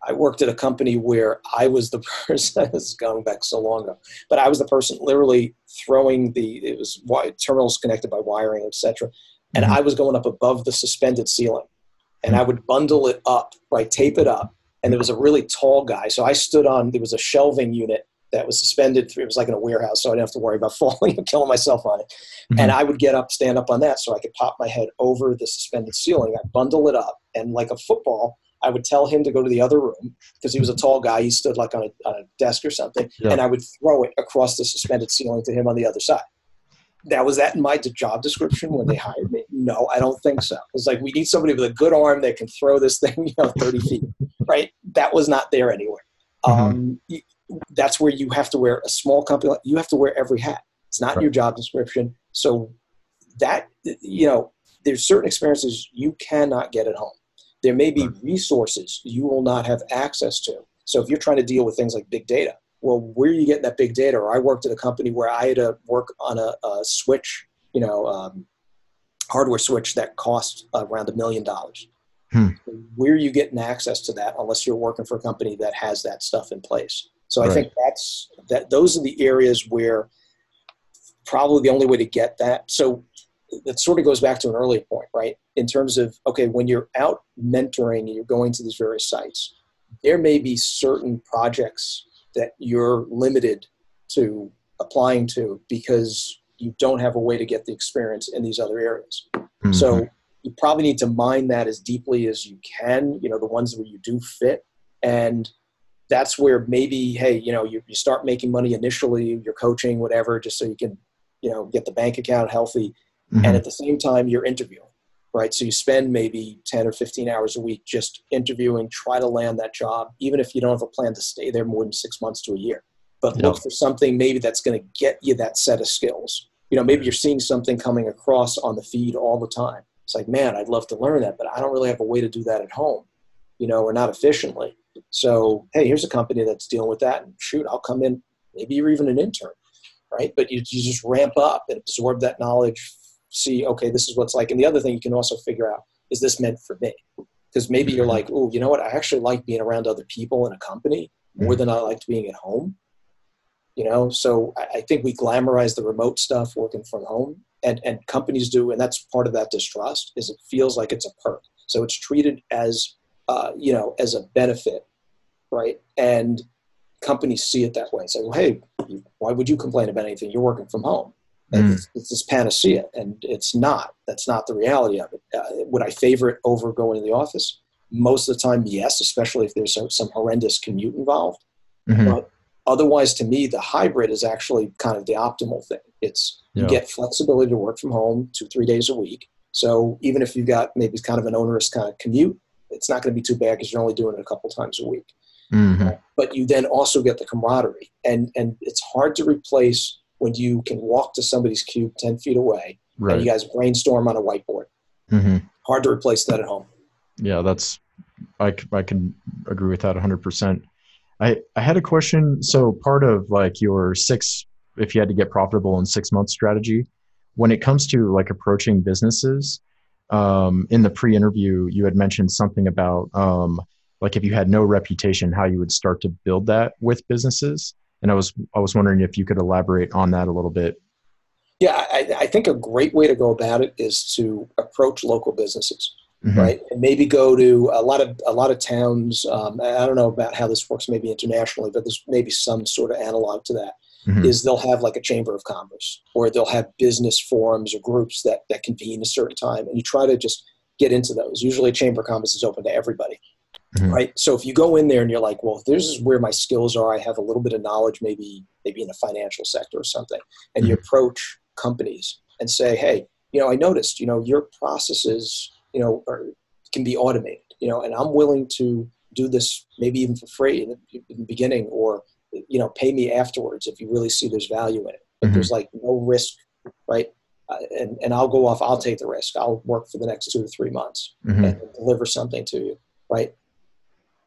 I worked at a company where I was the person, this is going back so long ago, but I was the person literally throwing the, it was terminals connected by wiring, et cetera. And mm-hmm. I was going up above the suspended ceiling, and I would bundle it up, right? Tape it up. And there was a really tall guy. So I stood on, there was a shelving unit that was suspended. It was like in a warehouse. So I didn't have to worry about falling and killing myself on it. Mm-hmm. And I would get up, stand up on that. So I could pop my head over the suspended ceiling. I'd bundle it up, and like a football, I would tell him to go to the other room because he was a tall guy. He stood like on a, on a desk or something. Yeah. And I would throw it across the suspended ceiling to him on the other side. Now, was that in my job description when they hired me? No, I don't think so. It's like, we need somebody with a good arm that can throw this thing, you know, thirty feet, right? That was not there anywhere. Um, mm-hmm. That's where you have to wear a small company. You have to wear every hat. It's not right. Your job description. So that, you know, there's certain experiences you cannot get at home. There may be resources you will not have access to. So if you're trying to deal with things like big data, well, where are you getting that big data? Or I worked at a company where I had to work on a, a switch, you know, um, hardware switch that cost around a million dollars. Hmm. Where are you getting access to that unless you're working for a company that has that stuff in place? So right. I think that's that. Those are the areas where probably the only way to get that. So that sort of goes back to an earlier point, right? In terms of, okay, when you're out mentoring and you're going to these various sites, there may be certain projects that you're limited to applying to because you don't have a way to get the experience in these other areas. Mm-hmm. So you probably need to mine that as deeply as you can, you know, the ones where you do fit. And that's where maybe, hey, you know, you, you start making money initially, you're coaching, whatever, just so you can, you know, get the bank account healthy. Mm-hmm. And at the same time, you're interviewing, right? So you spend maybe ten or fifteen hours a week just interviewing, try to land that job, even if you don't have a plan to stay there more than six months to a year. But yeah. look for something maybe that's going to get you that set of skills. You know, maybe you're seeing something coming across on the feed all the time. It's like, man, I'd love to learn that, but I don't really have a way to do that at home, you know, or not efficiently. So, hey, here's a company that's dealing with that. And shoot, I'll come in. Maybe you're even an intern, right? But you, you just ramp up and absorb that knowledge, see, okay, this is what's like. And the other thing you can also figure out, is this meant for me? Because maybe you're like, oh, you know what? I actually like being around other people in a company more than I liked being at home. You know, so I think we glamorize the remote stuff, working from home, and, and companies do. And that's part of that distrust, is it feels like it's a perk. So it's treated as, uh, you know, as a benefit, right? And companies see it that way. Say, well, hey, why would you complain about anything? You're working from home. Mm. It's, it's this panacea, and it's not. That's not the reality of it. Uh, would I favor it over going to the office? Most of the time, yes, especially if there's some, some horrendous commute involved. Mm-hmm. But otherwise, to me, the hybrid is actually kind of the optimal thing. It's yeah. you get flexibility to work from home two, three days a week. So even if you've got maybe kind of an onerous kind of commute, it's not going to be too bad because you're only doing it a couple times a week. Mm-hmm. But you then also get the camaraderie. And, and it's hard to replace when you can walk to somebody's cube ten feet away, right, and you guys brainstorm on a whiteboard. Mm-hmm. Hard to replace that at home. Yeah, that's, I, I can agree with that one hundred percent. I, I had a question. So part of like your six, if you had to get profitable in six months strategy, when it comes to like approaching businesses, um, in the pre-interview, you had mentioned something about um, like if you had no reputation, how you would start to build that with businesses. And I was I was wondering if you could elaborate on that a little bit. Yeah, I, I think a great way to go about it is to approach local businesses. Mm-hmm. Right, and maybe go to a lot of a lot of towns. Um, I don't know about how this works, maybe internationally, but there's maybe some sort of analog to that. Mm-hmm. Is they'll have like a chamber of commerce, or they'll have business forums or groups that that convene a certain time, and you try to just get into those. Usually, a chamber of commerce is open to everybody, mm-hmm. right? So if you go in there and you're like, well, this is where my skills are. I have a little bit of knowledge, maybe maybe in the financial sector or something, and mm-hmm. you approach companies and say, hey, you know, I noticed, you know, your processes, you know, or can be automated, you know, and I'm willing to do this maybe even for free in the, in the beginning, or, you know, pay me afterwards if you really see there's value in it. But mm-hmm. there's like no risk, right? Uh, and, and I'll go off, I'll take the risk. I'll work for the next two to three months mm-hmm. and deliver something to you, right?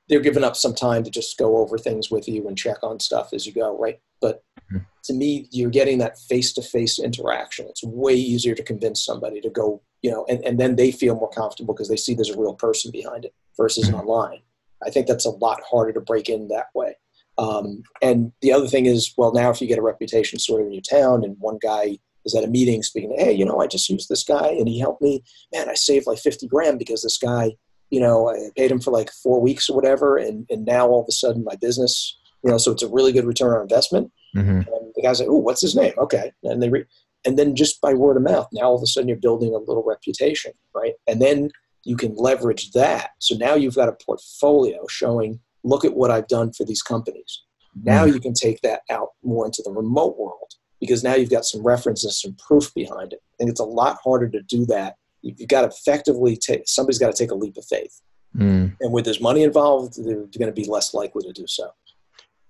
They're giving up some time to just go over things with you and check on stuff as you go, right? But mm-hmm. to me, you're getting that face-to-face interaction. It's way easier to convince somebody to go, you know, and, and then they feel more comfortable because they see there's a real person behind it versus mm-hmm. online. I think that's a lot harder to break in that way. Um, and the other thing is, well, now if you get a reputation sort of in your town and one guy is at a meeting speaking, hey, you know, I just used this guy and he helped me. Man, I saved like fifty grand because this guy, you know, I paid him for like four weeks or whatever. And, and now all of a sudden my business, you know, so it's a really good return on investment. Mm-hmm. And the guy's like, oh, what's his name? Okay. And they re- And then just by word of mouth, now all of a sudden you're building a little reputation, right? And then you can leverage that. So now you've got a portfolio showing, look at what I've done for these companies. Now you can take that out more into the remote world because now you've got some references, some proof behind it. And it's a lot harder to do that. You've got to effectively take, somebody's got to take a leap of faith. Mm. And when there's money involved, they're going to be less likely to do so.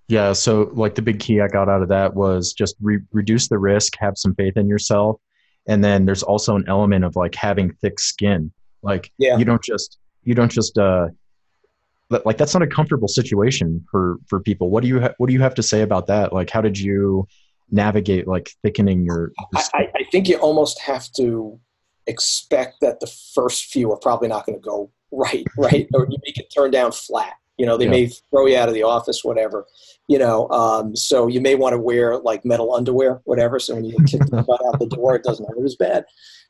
Yeah, so like the big key I got out of that was just re- reduce the risk, have some faith in yourself, and then there's also an element of like having thick skin. Like yeah. you don't just you don't just uh, like that's not a comfortable situation for for people. What do you ha- what do you have to say about that? Like, how did you navigate like thickening your? your skin? I, I think you almost have to expect that the first few are probably not going to go right, right, or you may get turned down flat. You know, they yeah. may throw you out of the office, whatever, you know, um, so you may want to wear like metal underwear, whatever. So when you kick the butt out the door, it doesn't hurt as bad.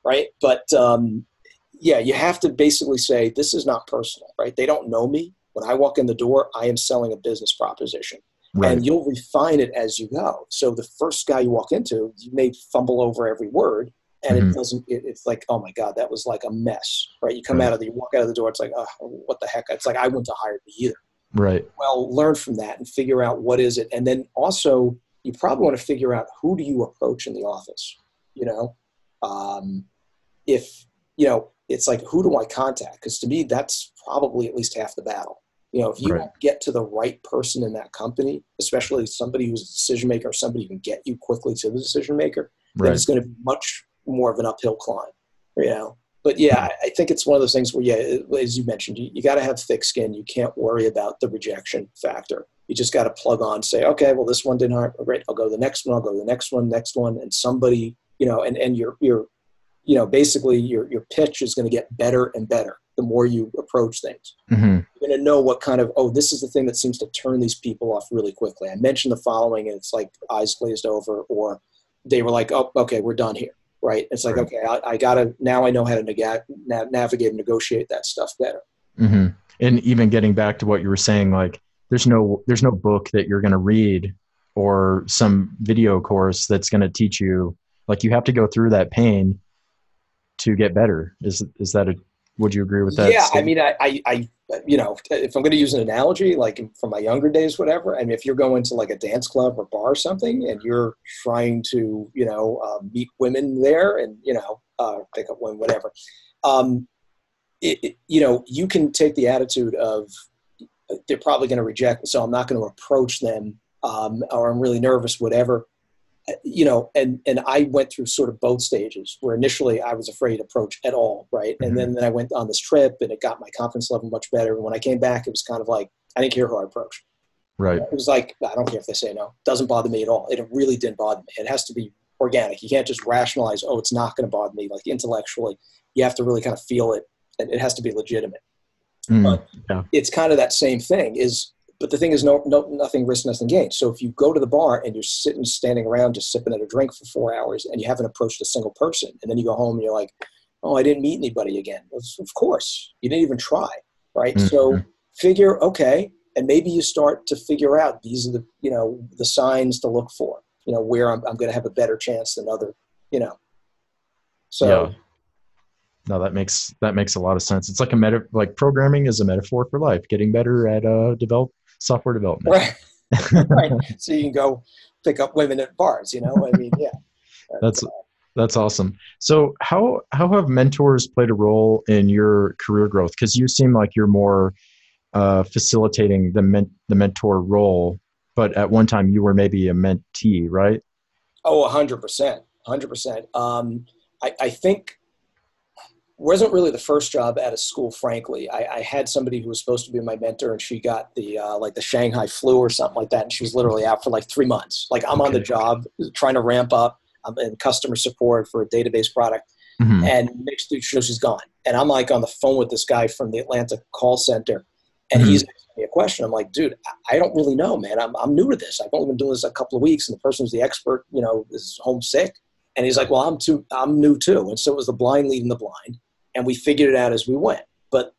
Right. But um, yeah, you have to basically say, this is not personal, right? They don't know me. When I walk in the door, I am selling a business proposition, right, and you'll refine it as you go. So the first guy you walk into, you may fumble over every word and mm-hmm. it doesn't, it, it's like, oh my God, that was like a mess, right? You come right. out of the, you walk out of the door, it's like, oh, what the heck? It's like, I wouldn't have hired me either. Right. Well, learn from that and figure out what is it. And then also you probably want to figure out who do you approach in the office, you know, um, if, you know, it's like, who do I contact? Cause to me, that's probably at least half the battle. You know, if you right. get to the right person in that company, especially somebody who's a decision maker, or somebody who can get you quickly to the decision maker, right. then it's going to be much more of an uphill climb, you know? But yeah, I think it's one of those things where, yeah, as you mentioned, you, you got to have thick skin. You can't worry about the rejection factor. You just got to plug on, say, okay, well, this one didn't hurt. Oh, great. I'll go to the next one. I'll go to the next one, next one. And somebody, you know, and, and your, your, you know, basically your, your pitch is going to get better and better the more you approach things. Mm-hmm. You're going to know what kind of, oh, this is the thing that seems to turn these people off really quickly. I mentioned the following and it's like eyes glazed over, or they were like, oh, okay, we're done here. Right. It's like, right. okay, I, I got to, now I know how to nega- na- navigate and negotiate that stuff better. Mm-hmm. And even getting back to what you were saying, like there's no, there's no book that you're going to read or some video course that's going to teach you, like you have to go through that pain to get better. Is, is that a, would you agree with that? Yeah. Statement? I mean, I, I, I, you know, if I'm going to use an analogy, like from my younger days, whatever, I mean, if you're going to like a dance club or bar or something and you're trying to, you know, uh, meet women there and, you know, uh, pick up women, whatever, um, it, it, you know, you can take the attitude of, they're probably going to reject me, so I'm not going to approach them, um, or I'm really nervous, whatever. You know, and, and I went through sort of both stages where initially I was afraid to approach at all, right? Mm-hmm. And then, then I went on this trip and it got my confidence level much better. And when I came back, it was kind of like, I didn't care who I approached. Right. It was like, I don't care if they say no. It doesn't bother me at all. It really didn't bother me. It has to be organic. You can't just rationalize, oh, it's not going to bother me. Like intellectually, you have to really kind of feel it, and it has to be legitimate. Mm, but yeah. It's kind of that same thing is, but the thing is, no, no, nothing risk, nothing gain. So if you go to the bar and you're sitting, standing around, just sipping at a drink for four hours and you haven't approached a single person, and then you go home and you're like, oh, I didn't meet anybody again. Well, of course, you didn't even try, right? Mm-hmm. So figure, okay, and maybe you start to figure out these are the, you know, the signs to look for, you know, where I'm, I'm going to have a better chance than other, you know. So. Yeah. No, that makes that makes a lot of sense. It's like a meta, like programming is a metaphor for life, getting better at uh, develop software development. Right. Right. So you can go pick up women at bars, you know. I mean, yeah. That's that's awesome. So how how have mentors played a role in your career growth? Because you seem like you're more uh, facilitating the men- the mentor role, but at one time you were maybe a mentee, right? Oh, a hundred percent, a hundred percent. Um, I I think. Wasn't really the first job out of school, frankly. I, I had somebody who was supposed to be my mentor, and she got the uh, like the Shanghai flu or something like that, and she was literally out for like three months. Like I'm okay. on the job, trying to ramp up. I'm in customer support for a database product, mm-hmm. and next thing she knows, she's gone. And I'm like on the phone with this guy from the Atlanta call center, and mm-hmm. he's asking me a question. I'm like, dude, I don't really know, man. I'm I'm new to this. I've only been doing this a couple of weeks, and the person who's the expert, you know, is homesick. And he's like, well, I'm too. I'm new too. And so it was the blind leading the blind. And we figured it out as we went. But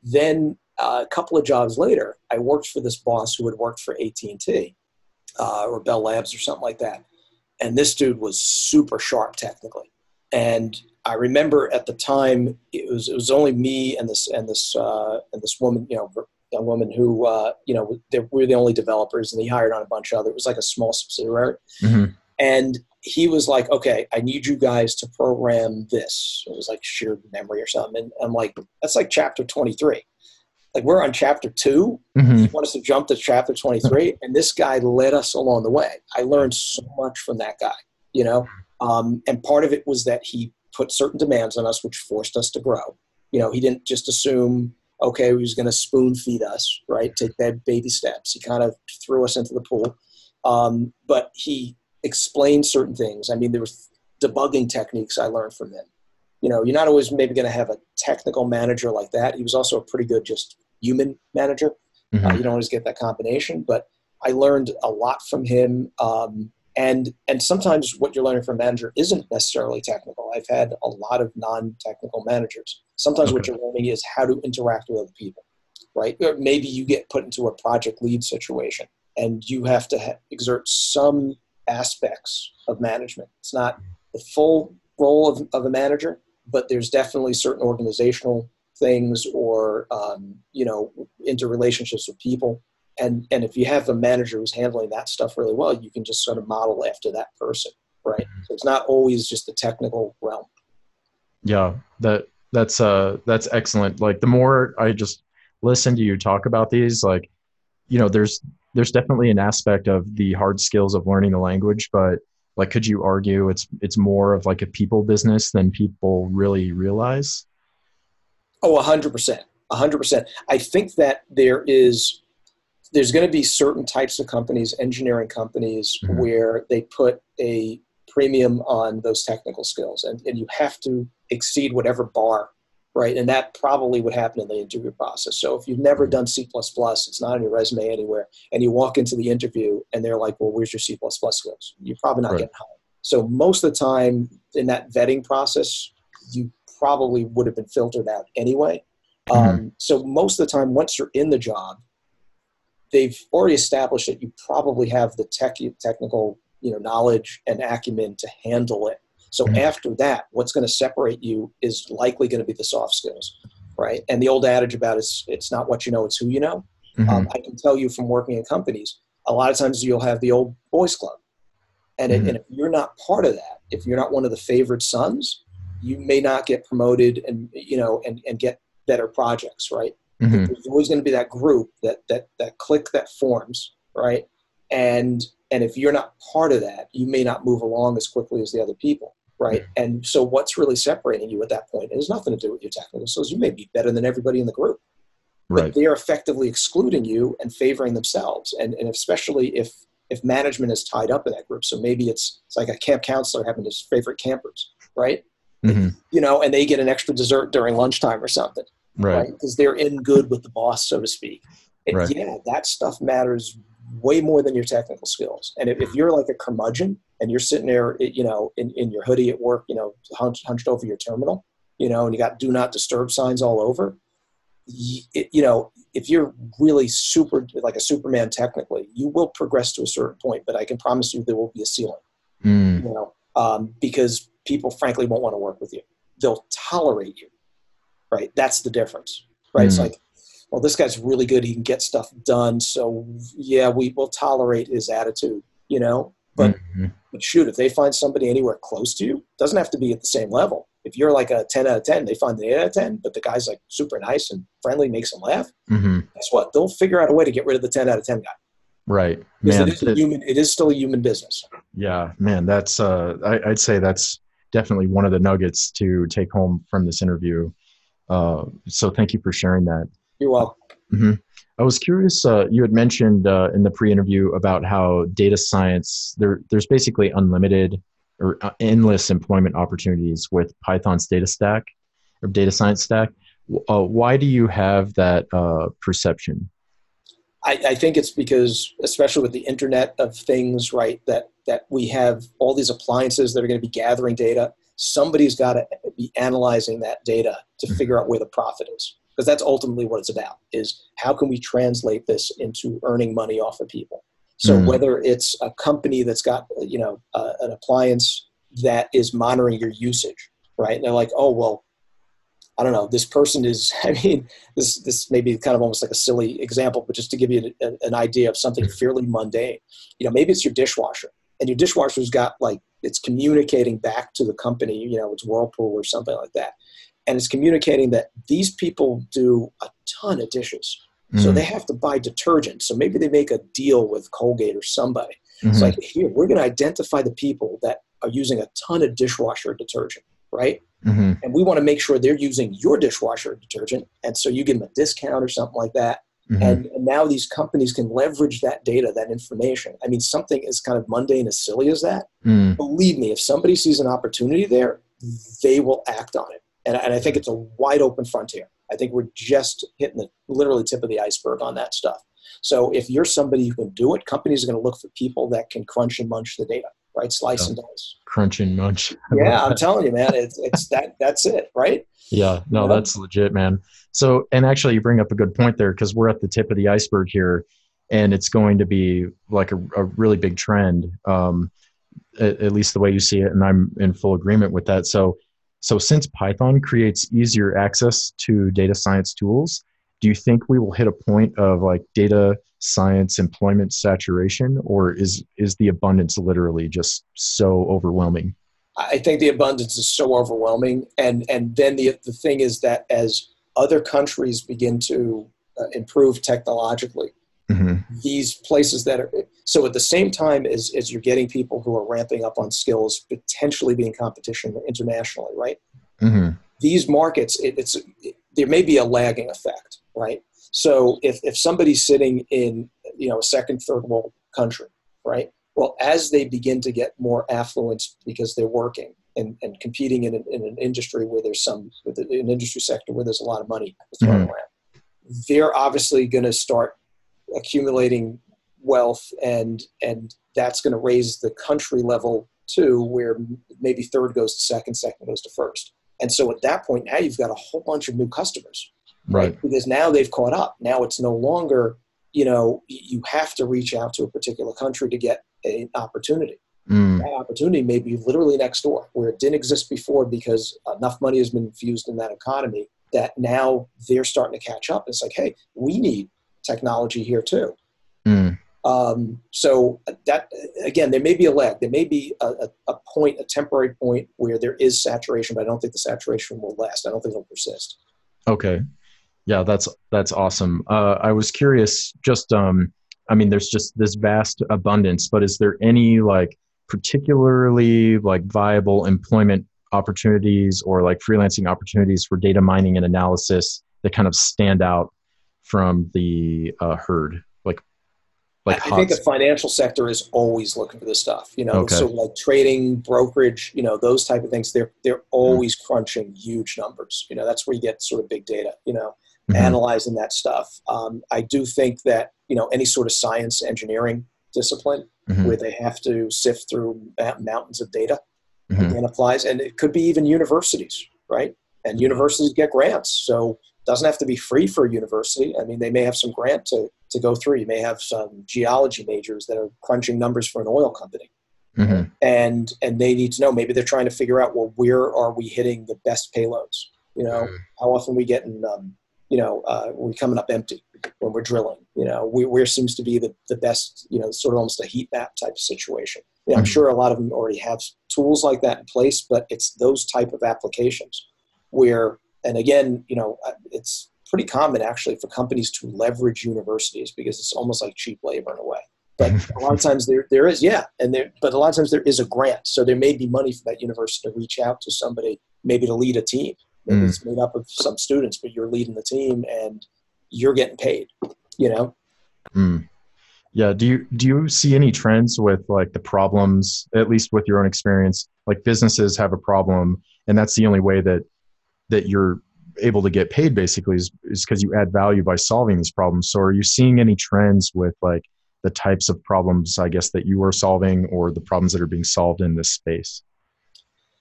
then uh, a couple of jobs later, I worked for this boss who had worked for A T and T uh, or Bell Labs or something like that. And this dude was super sharp technically. And I remember at the time it was it was only me and this and this uh, and this woman, you know, young woman who uh, you know they, we were the only developers, and he hired on a bunch of other. It was like a small subsidiary, mm-hmm. and. He was like, okay, I need you guys to program this. It was like shared memory or something. And I'm like, that's like chapter twenty-three. Like we're on chapter two. Mm-hmm. You want us to jump to chapter twenty-three. And this guy led us along the way. I learned so much from that guy, you know? Um, and part of it was that he put certain demands on us, which forced us to grow. You know, he didn't just assume, okay, he was going to spoon feed us, right? Take that baby steps. He kind of threw us into the pool. Um, but he, explain certain things. I mean, there was debugging techniques I learned from him. You know, you're not always maybe going to have a technical manager like that. He was also a pretty good just human manager. Mm-hmm. Uh, you don't always get that combination, but I learned a lot from him. Um, and and sometimes what you're learning from a manager isn't necessarily technical. I've had a lot of non-technical managers. Sometimes okay. what you're learning is how to interact with other people, right? Or maybe you get put into a project lead situation and you have to ha- exert some aspects of management. It's not the full role of, of a manager, but there's definitely certain organizational things or, um, you know, interrelationships with people. And, and if you have a manager who's handling that stuff really well, you can just sort of model after that person, right? Mm-hmm. So it's not always just the technical realm. Yeah, that that's uh, that's excellent. Like the more I just listen to you talk about these, like, you know, there's There's definitely an aspect of the hard skills of learning the language, but like, could you argue it's it's more of like a people business than people really realize? Oh, a hundred percent, a hundred percent. I think that there is there's going to be certain types of companies, engineering companies, mm-hmm. where they put a premium on those technical skills, and, and you have to exceed whatever bar. Right. And that probably would happen in the interview process. So if you've never done C plus plus, it's not on your resume anywhere, and you walk into the interview and they're like, well, where's your C plus plus skills? You're probably not right. getting hired. So most of the time in that vetting process, you probably would have been filtered out anyway. Mm-hmm. Um, so most of the time, once you're in the job, they've already established that you probably have the tech, technical you know, knowledge and acumen to handle it. So mm-hmm. after that, what's going to separate you is likely going to be the soft skills, right? And the old adage about it's, it's not what you know, it's who you know. Mm-hmm. Um, I can tell you from working in companies, a lot of times you'll have the old boys club. And, mm-hmm. it, and if you're not part of that, if you're not one of the favored sons, you may not get promoted and, you know, and, and get better projects, right? Mm-hmm. There's always going to be that group, that that that clique that forms, right? And and if you're not part of that, you may not move along as quickly as the other people, right? Mm-hmm. And so what's really separating you at that point? It has nothing to do with your technical skills. You may be better than everybody in the group. Right. But they are effectively excluding you and favoring themselves. And and especially if if management is tied up in that group. So maybe it's it's like a camp counselor having his favorite campers, right? Mm-hmm. You know, and they get an extra dessert during lunchtime or something. Right. Because they're in good with the boss, so to speak. And right. Yeah, that stuff matters way more than your technical skills. And if, if you're like a curmudgeon and you're sitting there, you know, in, in your hoodie at work, you know, hunched, hunched over your terminal, you know, and you got do not disturb signs all over, It, you know, if you're really super, like a Superman technically, you will progress to a certain point, but I can promise you there will be a ceiling, mm. you know, um, because people frankly won't want to work with you. They'll tolerate you, right? That's the difference, right? Mm. It's like, well, this guy's really good. He can get stuff done. So yeah, we will tolerate his attitude, you know, but, mm-hmm. but shoot, if they find somebody anywhere close to you, doesn't have to be at the same level. If you're like a ten out of ten, they find the eight out of ten, but the guy's like super nice and friendly, makes them laugh. Mm-hmm. Guess what? They'll figure out a way to get rid of the ten out of ten guy. Right. Man, it, is a it, human, it is still a human business. Yeah, man, that's, uh, I, I'd say that's definitely one of the nuggets to take home from this interview. Uh, so thank you for sharing that. You're welcome. Mm-hmm. I was curious, uh, you had mentioned uh, in the pre-interview about how data science, there, there's basically unlimited or endless employment opportunities with Python's data stack or data science stack. Uh, why do you have that uh, perception? I, I think it's because, especially with the internet of things, right, that, that we have all these appliances that are going to be gathering data. Somebody's got to be analyzing that data to mm-hmm. figure out where the profit is, because that's ultimately what it's about, is how can we translate this into earning money off of people? So mm. whether it's a company that's got, you know, uh, an appliance that is monitoring your usage, right? And they're like, oh, well, I don't know. This person is, I mean, this this may be kind of almost like a silly example, but just to give you a, a, an idea of something fairly mundane, you know, maybe it's your dishwasher, and your dishwasher's got like, it's communicating back to the company, you know, it's Whirlpool or something like that. And it's communicating that these people do a ton of dishes. So they have to buy detergent. So maybe they make a deal with Colgate or somebody. Mm-hmm. It's like, here, we're going to identify the people that are using a ton of dishwasher detergent, right? Mm-hmm. And we want to make sure they're using your dishwasher detergent. And so you give them a discount or something like that. Mm-hmm. And, and now these companies can leverage that data, that information. I mean, something as kind of mundane, as silly as that. Mm-hmm. Believe me, if somebody sees an opportunity there, they will act on it. And, and I think it's a wide open frontier. I think we're just hitting the literally tip of the iceberg on that stuff. So if you're somebody who can do it, companies are going to look for people that can crunch and munch the data, right? Slice yeah. and dice. Crunch and munch. Yeah, I'm telling you, man, it's, it's that. That's it, right? Yeah, no, you know? That's legit, man. So, and actually, you bring up a good point there, because we're at the tip of the iceberg here, and it's going to be like a, a really big trend, um, at, at least the way you see it, and I'm in full agreement with that. So. So since Python creates easier access to data science tools, do you think we will hit a point of like data science employment saturation, or is is the abundance literally just so overwhelming? I think the abundance is so overwhelming. And and then the, the thing is that as other countries begin to uh, improve technologically, mm-hmm. these places that are, so at the same time as, as you're getting people who are ramping up on skills, potentially being competition internationally, right? Mm-hmm. These markets, it, it's, it, there may be a lagging effect, right? So if, if somebody's sitting in, you know, a second, third world country, right? Well, as they begin to get more affluence because they're working and, and competing in an, in an industry where there's some, an industry sector where there's a lot of money thrown mm-hmm. around, they're obviously going to start accumulating wealth, and and that's going to raise the country level too, where maybe third goes to second, second goes to first. And so at that point, now you've got a whole bunch of new customers, right? right? Because now they've caught up. Now it's no longer, you know, you have to reach out to a particular country to get an opportunity. Mm. That opportunity may be literally next door, where it didn't exist before, because enough money has been infused in that economy that now they're starting to catch up. It's like, hey, we need technology here too. Mm. Um, so that, again, there may be a lag. There may be a, a, a point, a temporary point where there is saturation, but I don't think the saturation will last. I don't think it'll persist. Okay. Yeah, that's that's awesome. Uh, I was curious, just, um, I mean, there's just this vast abundance, but is there any like particularly like viable employment opportunities or like freelancing opportunities for data mining and analysis that kind of stand out from the uh, herd? Like, like I, I think the financial sector is always looking for this stuff, you know, okay. So like trading, brokerage, you know, those type of things, they're, they're always mm-hmm. crunching huge numbers. You know, that's where you get sort of big data, you know, mm-hmm. analyzing that stuff. Um, I do think that, you know, any sort of science engineering discipline mm-hmm. where they have to sift through mountains of data mm-hmm. again applies, and it could be even universities, right? And universities get grants, so it doesn't have to be free for a university. I mean, they may have some grant to, to go through. You may have some geology majors that are crunching numbers for an oil company. Mm-hmm. And and they need to know, maybe they're trying to figure out, well, where are we hitting the best payloads? You know, mm-hmm. how often we get in, um, you know, uh, we're coming up empty when we're drilling, you know, we, where seems to be the, the best, you know, sort of almost a heat map type of situation. You know, mm-hmm. I'm sure a lot of them already have tools like that in place, but it's those type of applications where, and again, you know, it's pretty common actually for companies to leverage universities because it's almost like cheap labor in a way. But a lot of times there, there is, yeah. And there, but a lot of times there is a grant. So there may be money for that university to reach out to somebody, maybe to lead a team. Maybe mm. it's made up of some students, but you're leading the team and you're getting paid, you know? Mm. Yeah. Do you, do you see any trends with like the problems, at least with your own experience, like businesses have a problem and that's the only way that, that you're able to get paid basically is because you add value by solving these problems. So are you seeing any trends with like the types of problems, I guess, that you are solving or the problems that are being solved in this space?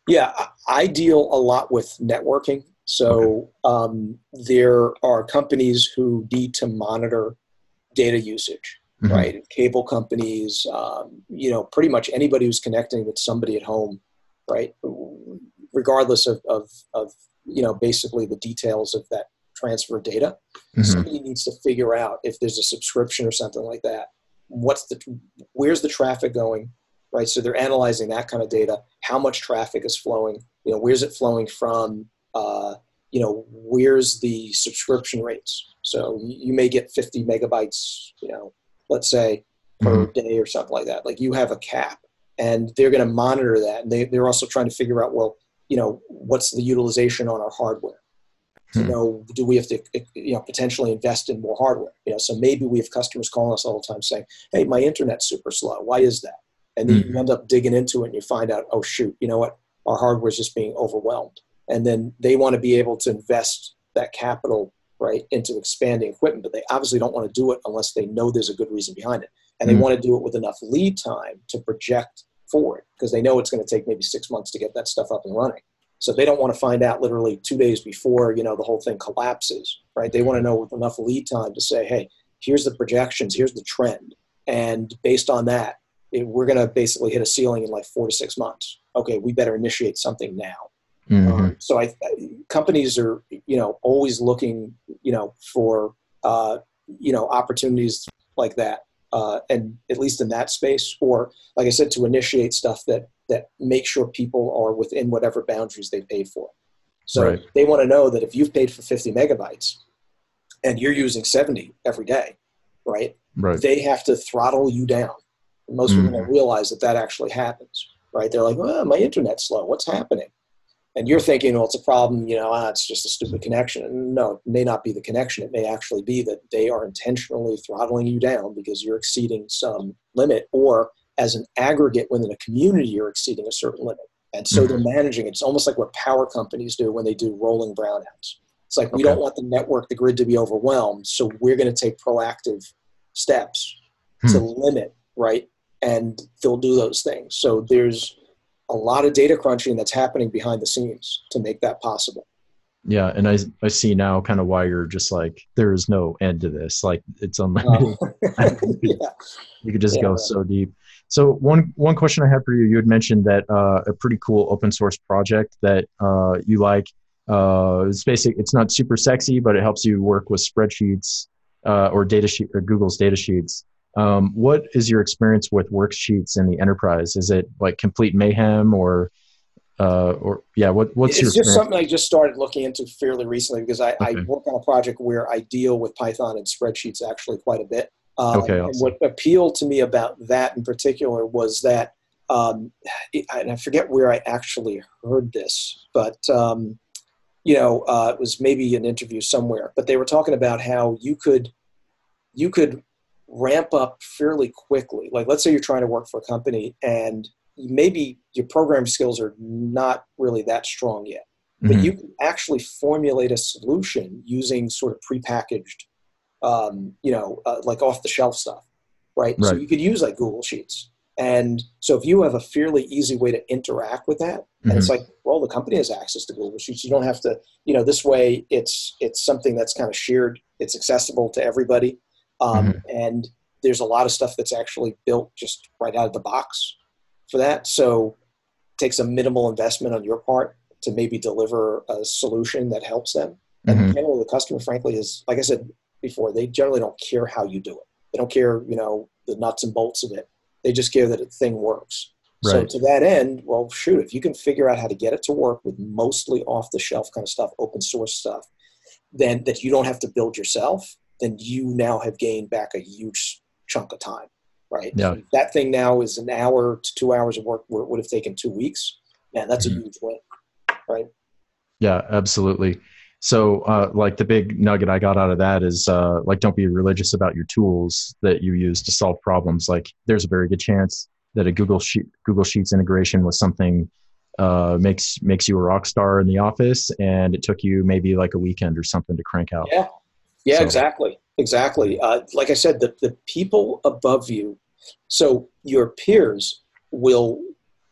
Yeah, I deal a lot with networking. So okay. um, there are companies who need to monitor data usage, mm-hmm. right? Cable companies, um, you know, pretty much anybody who's connecting with somebody at home, right? Regardless of, of, of you know, basically the details of that transfer data, mm-hmm. somebody needs to figure out if there's a subscription or something like that. What's the, where's the traffic going? Right, so they're analyzing that kind of data. How much traffic is flowing? You know, where's it flowing from? Uh, you know, where's the subscription rates? So you may get fifty megabytes, you know, let's say per mm-hmm. day or something like that. Like you have a cap, and they're going to monitor that. And they, they're also trying to figure out, well, you know, what's the utilization on our hardware? Mm-hmm. You know, do we have to, you know, potentially invest in more hardware? You know, so maybe we have customers calling us all the time saying, "Hey, my internet's super slow. Why is that?" And then you end up digging into it and you find out, oh, shoot, you know what? Our hardware is just being overwhelmed. And then they want to be able to invest that capital, right, into expanding equipment, but they obviously don't want to do it unless they know there's a good reason behind it. And mm-hmm. they want to do it with enough lead time to project forward because they know it's going to take maybe six months to get that stuff up and running. So they don't want to find out literally two days before, you know, the whole thing collapses, right? They want to know with enough lead time to say, hey, here's the projections, here's the trend. And based on that, we're going to basically hit a ceiling in like four to six months. Okay, we better initiate something now. Mm-hmm. Um, so I, companies are, you know, always looking, you know, for, uh, you know, opportunities like that. Uh, and at least in that space, or like I said, to initiate stuff that, that make sure people are within whatever boundaries they paid for. So right. they want to know that if you've paid for fifty megabytes and you're using seventy every day, right? Right. They have to throttle you down. Most people don't realize that that actually happens, right? They're like, oh, my internet's slow. What's happening? And you're thinking, well, it's a problem. You know, ah, it's just a stupid connection. And no, it may not be the connection. It may actually be that they are intentionally throttling you down because you're exceeding some limit, or as an aggregate within a community, you're exceeding a certain limit. And so they're managing it. It's almost like what power companies do when they do rolling brownouts. It's like, okay. we don't want the network, the grid to be overwhelmed. So we're going to take proactive steps hmm. to limit, right? And they'll do those things. So there's a lot of data crunching that's happening behind the scenes to make that possible. Yeah. And I I see now kind of why you're just like, there is no end to this. Like it's unlimited. Um, yeah. You could just yeah, go right. so deep. So one, one question I had for you, you had mentioned that uh, a pretty cool open source project that uh, you like. Uh, it's basic. It's not super sexy, but it helps you work with spreadsheets uh, or data sheet or Google's data sheets. Um, what is your experience with worksheets in the enterprise? Is it like complete mayhem, or Uh, or yeah, what what's it's your? It's just something I just started looking into fairly recently because I, okay. I work on a project where I deal with Python and spreadsheets actually quite a bit. Um, okay, awesome. And what appealed to me about that in particular was that, um, it, and I forget where I actually heard this, but um, you know, uh, it was maybe an interview somewhere. But they were talking about how you could, you could ramp up fairly quickly. Like, let's say you're trying to work for a company and maybe your program skills are not really that strong yet, but mm-hmm. you can actually formulate a solution using sort of prepackaged, um, you know, uh, like off-the-shelf stuff, right? right? So you could use like Google Sheets. And so if you have a fairly easy way to interact with that, mm-hmm. and it's like, well, the company has access to Google Sheets. You don't have to, you know, this way it's, it's something that's kind of shared. It's accessible to everybody. Um, mm-hmm. And there's a lot of stuff that's actually built just right out of the box for that. So it takes a minimal investment on your part to maybe deliver a solution that helps them. And mm-hmm. generally the customer, frankly, is, like I said before, they generally don't care how you do it. They don't care, you know, the nuts and bolts of it. They just care that the thing works. Right. So to that end, well, shoot, if you can figure out how to get it to work with mostly off the shelf kind of stuff, open source stuff, then that you don't have to build yourself, then you now have gained back a huge chunk of time. Right. Yeah. That thing now is an hour to two hours of work where it would have taken two weeks. Man, that's mm-hmm. a huge win. Right. Yeah, absolutely. So uh, like the big nugget I got out of that is uh, like, don't be religious about your tools that you use to solve problems. Like there's a very good chance that a Google Sheet, Google Sheets integration with something uh, makes, makes you a rock star in the office. And it took you maybe like a weekend or something to crank out. Yeah. Yeah, so. exactly. Exactly. Uh, like I said, the, the people above you, so your peers will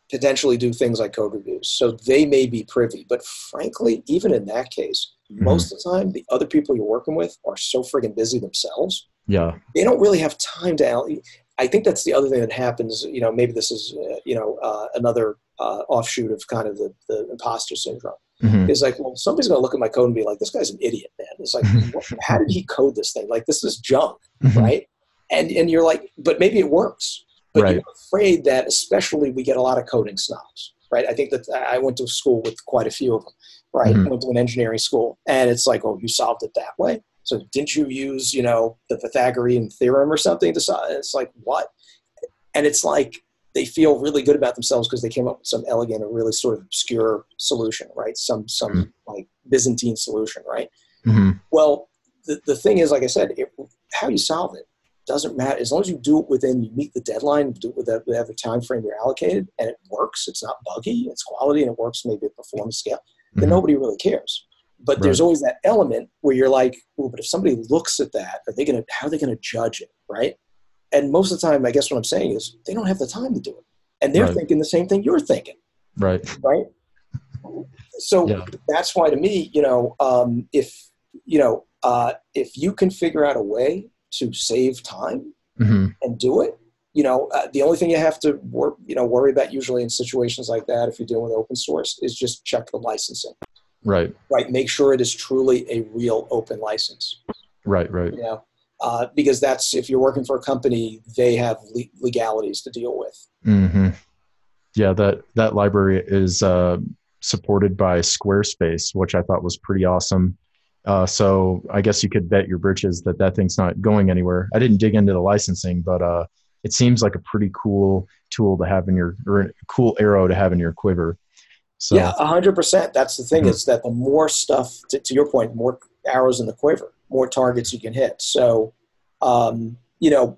potentially do things like code reviews. So they may be privy. But frankly, even in that case, mm-hmm. most of the time, the other people you're working with are so friggin' busy themselves. Yeah. They don't really have time to, I think that's the other thing that happens, you know, maybe this is, uh, you know, uh, another uh, offshoot of kind of the, the imposter syndrome. Mm-hmm. It's like, well, somebody's going to look at my code and be like, this guy's an idiot, man. It's like, what, how did he code this thing? Like, this is junk, mm-hmm. right? And and you're like, but maybe it works. But right. you're afraid that, especially we get a lot of coding snobs, right? I think that I went to school with quite a few of them, right? Mm-hmm. I went to an engineering school. And it's like, oh, you solved it that way? So didn't you use, you know, the Pythagorean theorem or something to solve it? It's like, what? And it's like, they feel really good about themselves because they came up with some elegant or really sort of obscure solution, right? Some some mm-hmm. like Byzantine solution, right? Mm-hmm. Well, the, the thing is, like I said, it, how you solve it doesn't matter. As long as you do it within, you meet the deadline, do it within whatever time frame you're allocated, and it works, it's not buggy, it's quality, and it works maybe at performance scale, mm-hmm. then nobody really cares. But right. there's always that element where you're like, well, but if somebody looks at that, are they gonna how are they going to judge it, right? And most of the time, I guess what I'm saying is they don't have the time to do it. And they're right. thinking the same thing you're thinking. Right. Right. So yeah. that's why to me, you know, um, if, you know, uh, if you can figure out a way to save time mm-hmm. and do it, you know, uh, the only thing you have to wor- you know, worry about usually in situations like that, if you're dealing with open source, is just check the licensing. Right. Right. Make sure it is truly a real open license. Right. Right. Yeah. You know? Uh, because that's, if you're working for a company, they have le- legalities to deal with. Mm-hmm. Yeah, that, that library is uh, supported by Squarespace, which I thought was pretty awesome. Uh, so I guess you could bet your britches that that thing's not going anywhere. I didn't dig into the licensing, but uh, it seems like a pretty cool tool to have in your, or a cool arrow to have in your quiver. So, yeah, one hundred percent. That's the thing mm-hmm. is that the more stuff, to, to your point, more arrows in the quiver, more targets you can hit. So, um, you know,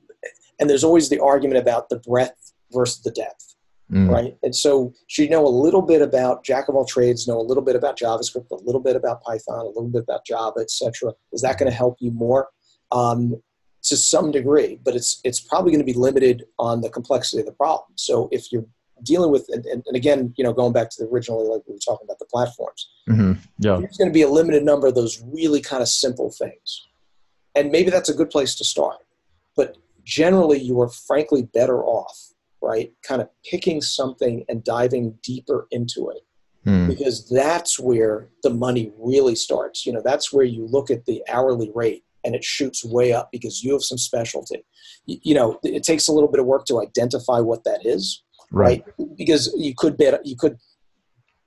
and there's always the argument about the breadth versus the depth, mm. right? And so should you know a little bit about jack of all trades, know a little bit about JavaScript, a little bit about Python, a little bit about Java, et cetera. Is that going to help you more? Um, to some degree, but it's, it's probably going to be limited on the complexity of the problem. So if you're dealing with, and, and, and again, you know, going back to the originally, like we were talking about the platforms, mm-hmm. yeah. there's going to be a limited number of those really kind of simple things. And maybe that's a good place to start, but generally you are frankly better off, right? Kind of picking something and diving deeper into it mm. because that's where the money really starts. You know, that's where you look at the hourly rate and it shoots way up because you have some specialty. You, you know, it takes a little bit of work to identify what that is. Right. right, because you could bet you could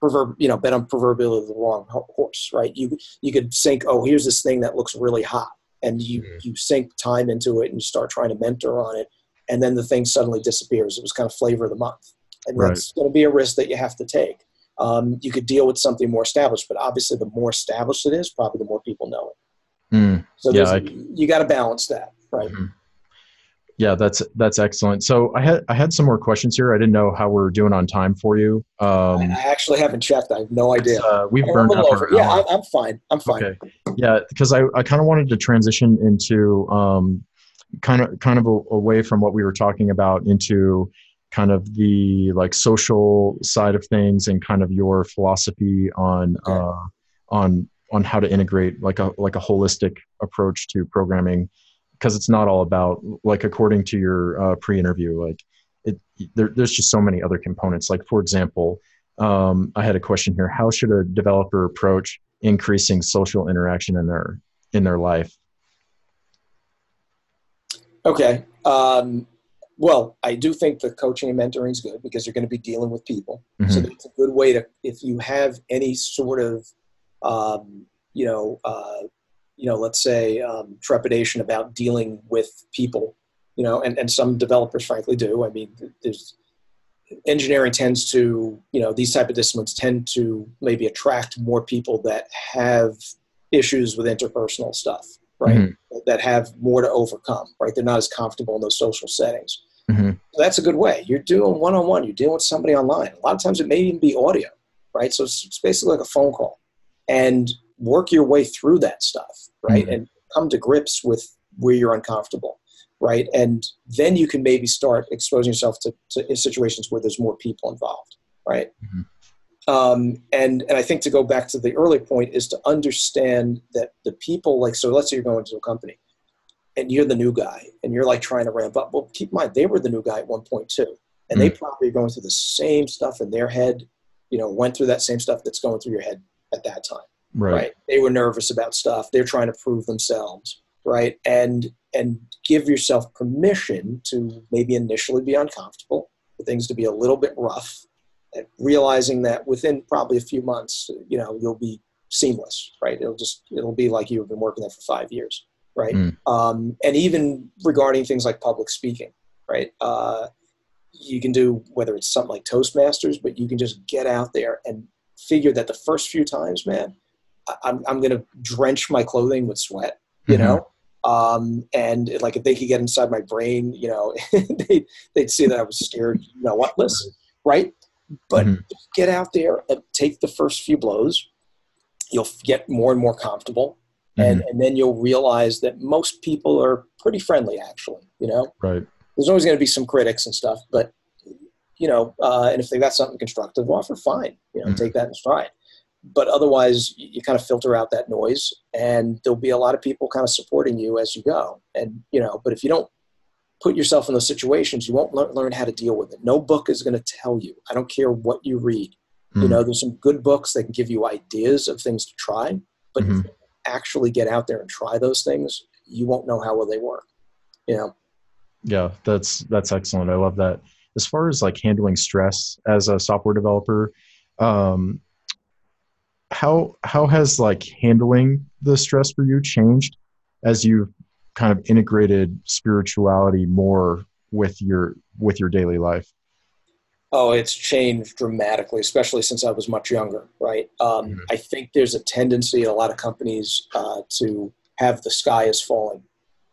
proverb, you know, bet on proverbially the wrong horse, right? You you could sink, oh, here's this thing that looks really hot, and you mm-hmm. you sink time into it and you start trying to mentor on it, and then the thing suddenly disappears. It was kind of flavor of the month, and right. that's going to be a risk that you have to take. Um, you could deal with something more established, but obviously, the more established it is, probably the more people know it. Mm, so yeah, I, you got to balance that, right? Mm-hmm. Yeah, that's that's excellent. So I had I had some more questions here. I didn't know how we were doing on time for you. Um, I actually haven't checked. I have no idea. Uh, we've I'm burned up. Over. Yeah, I, I'm fine. I'm fine. Okay. Yeah, because I, I kind of wanted to transition into um, kind of kind of a, away from what we were talking about into kind of the like social side of things and kind of your philosophy on okay. uh, on on how to integrate like a like a holistic approach to programming. Because it's not all about, like, according to your uh, pre-interview, like, it, there, there's just so many other components. Like, for example, um, I had a question here: how should a developer approach increasing social interaction in their in their life? Okay. Um, well, I do think the coaching and mentoring is good because you're going to be dealing with people. Mm-hmm. So it's a good way to, if you have any sort of, um, you know. Uh, you know, let's say um, trepidation about dealing with people, you know, and, and some developers frankly do. I mean, there's engineering tends to, you know, these type of disciplines tend to maybe attract more people that have issues with interpersonal stuff, right? Mm-hmm. That have more to overcome, right? They're not as comfortable in those social settings. Mm-hmm. So that's a good way. You're doing one-on-one, you're dealing with somebody online. A lot of times it may even be audio, right? So it's, it's basically like a phone call. And work your way through that stuff, right? Mm-hmm. And come to grips with where you're uncomfortable, right? And then you can maybe start exposing yourself to, to situations where there's more people involved, right? Mm-hmm. Um, and, and I think to go back to the early point is to understand that the people, like, so let's say you're going to a company and you're the new guy and you're like trying to ramp up. Well, keep in mind, they were the new guy at one point too. And mm-hmm. they probably are going through the same stuff in their head, you know, went through that same stuff that's going through your head at that time. Right. right. They were nervous about stuff. They're trying to prove themselves. Right. And, and give yourself permission to maybe initially be uncomfortable, for things to be a little bit rough, and realizing that within probably a few months, you know, you'll be seamless, right. It'll just, it'll be like you've been working there for five years. Right. Mm. Um, and even regarding things like public speaking, right. Uh, you can do, whether it's something like Toastmasters, but you can just get out there and figure that the first few times, man, I'm, I'm going to drench my clothing with sweat, you mm-hmm. know? Um, and like, if they could get inside my brain, you know, they'd, they'd see that I was scared, you know, witless, right? But mm-hmm. get out there and take the first few blows. You'll get more and more comfortable. Mm-hmm. And, and then you'll realize that most people are pretty friendly, actually, you know? Right. There's always going to be some critics and stuff, but, you know, uh, and if they got something constructive, offer, fine, you know, mm-hmm. take that in stride. But otherwise, you kind of filter out that noise, and there'll be a lot of people kind of supporting you as you go. And, you know, but if you don't put yourself in those situations, you won't le- learn how to deal with it. No book is going to tell you. I don't care what you read. Mm-hmm. You know, there's some good books that can give you ideas of things to try, but mm-hmm. if you actually get out there and try those things, you won't know how well they work. You know? Yeah, that's, that's excellent. I love that. As far as like handling stress as a software developer, um, How how has like handling the stress for you changed as you've kind of integrated spirituality more with your with your daily life? Oh, it's changed dramatically, especially since I was much younger, right? Um, mm-hmm. I think there's a tendency in a lot of companies uh, to have the sky is falling,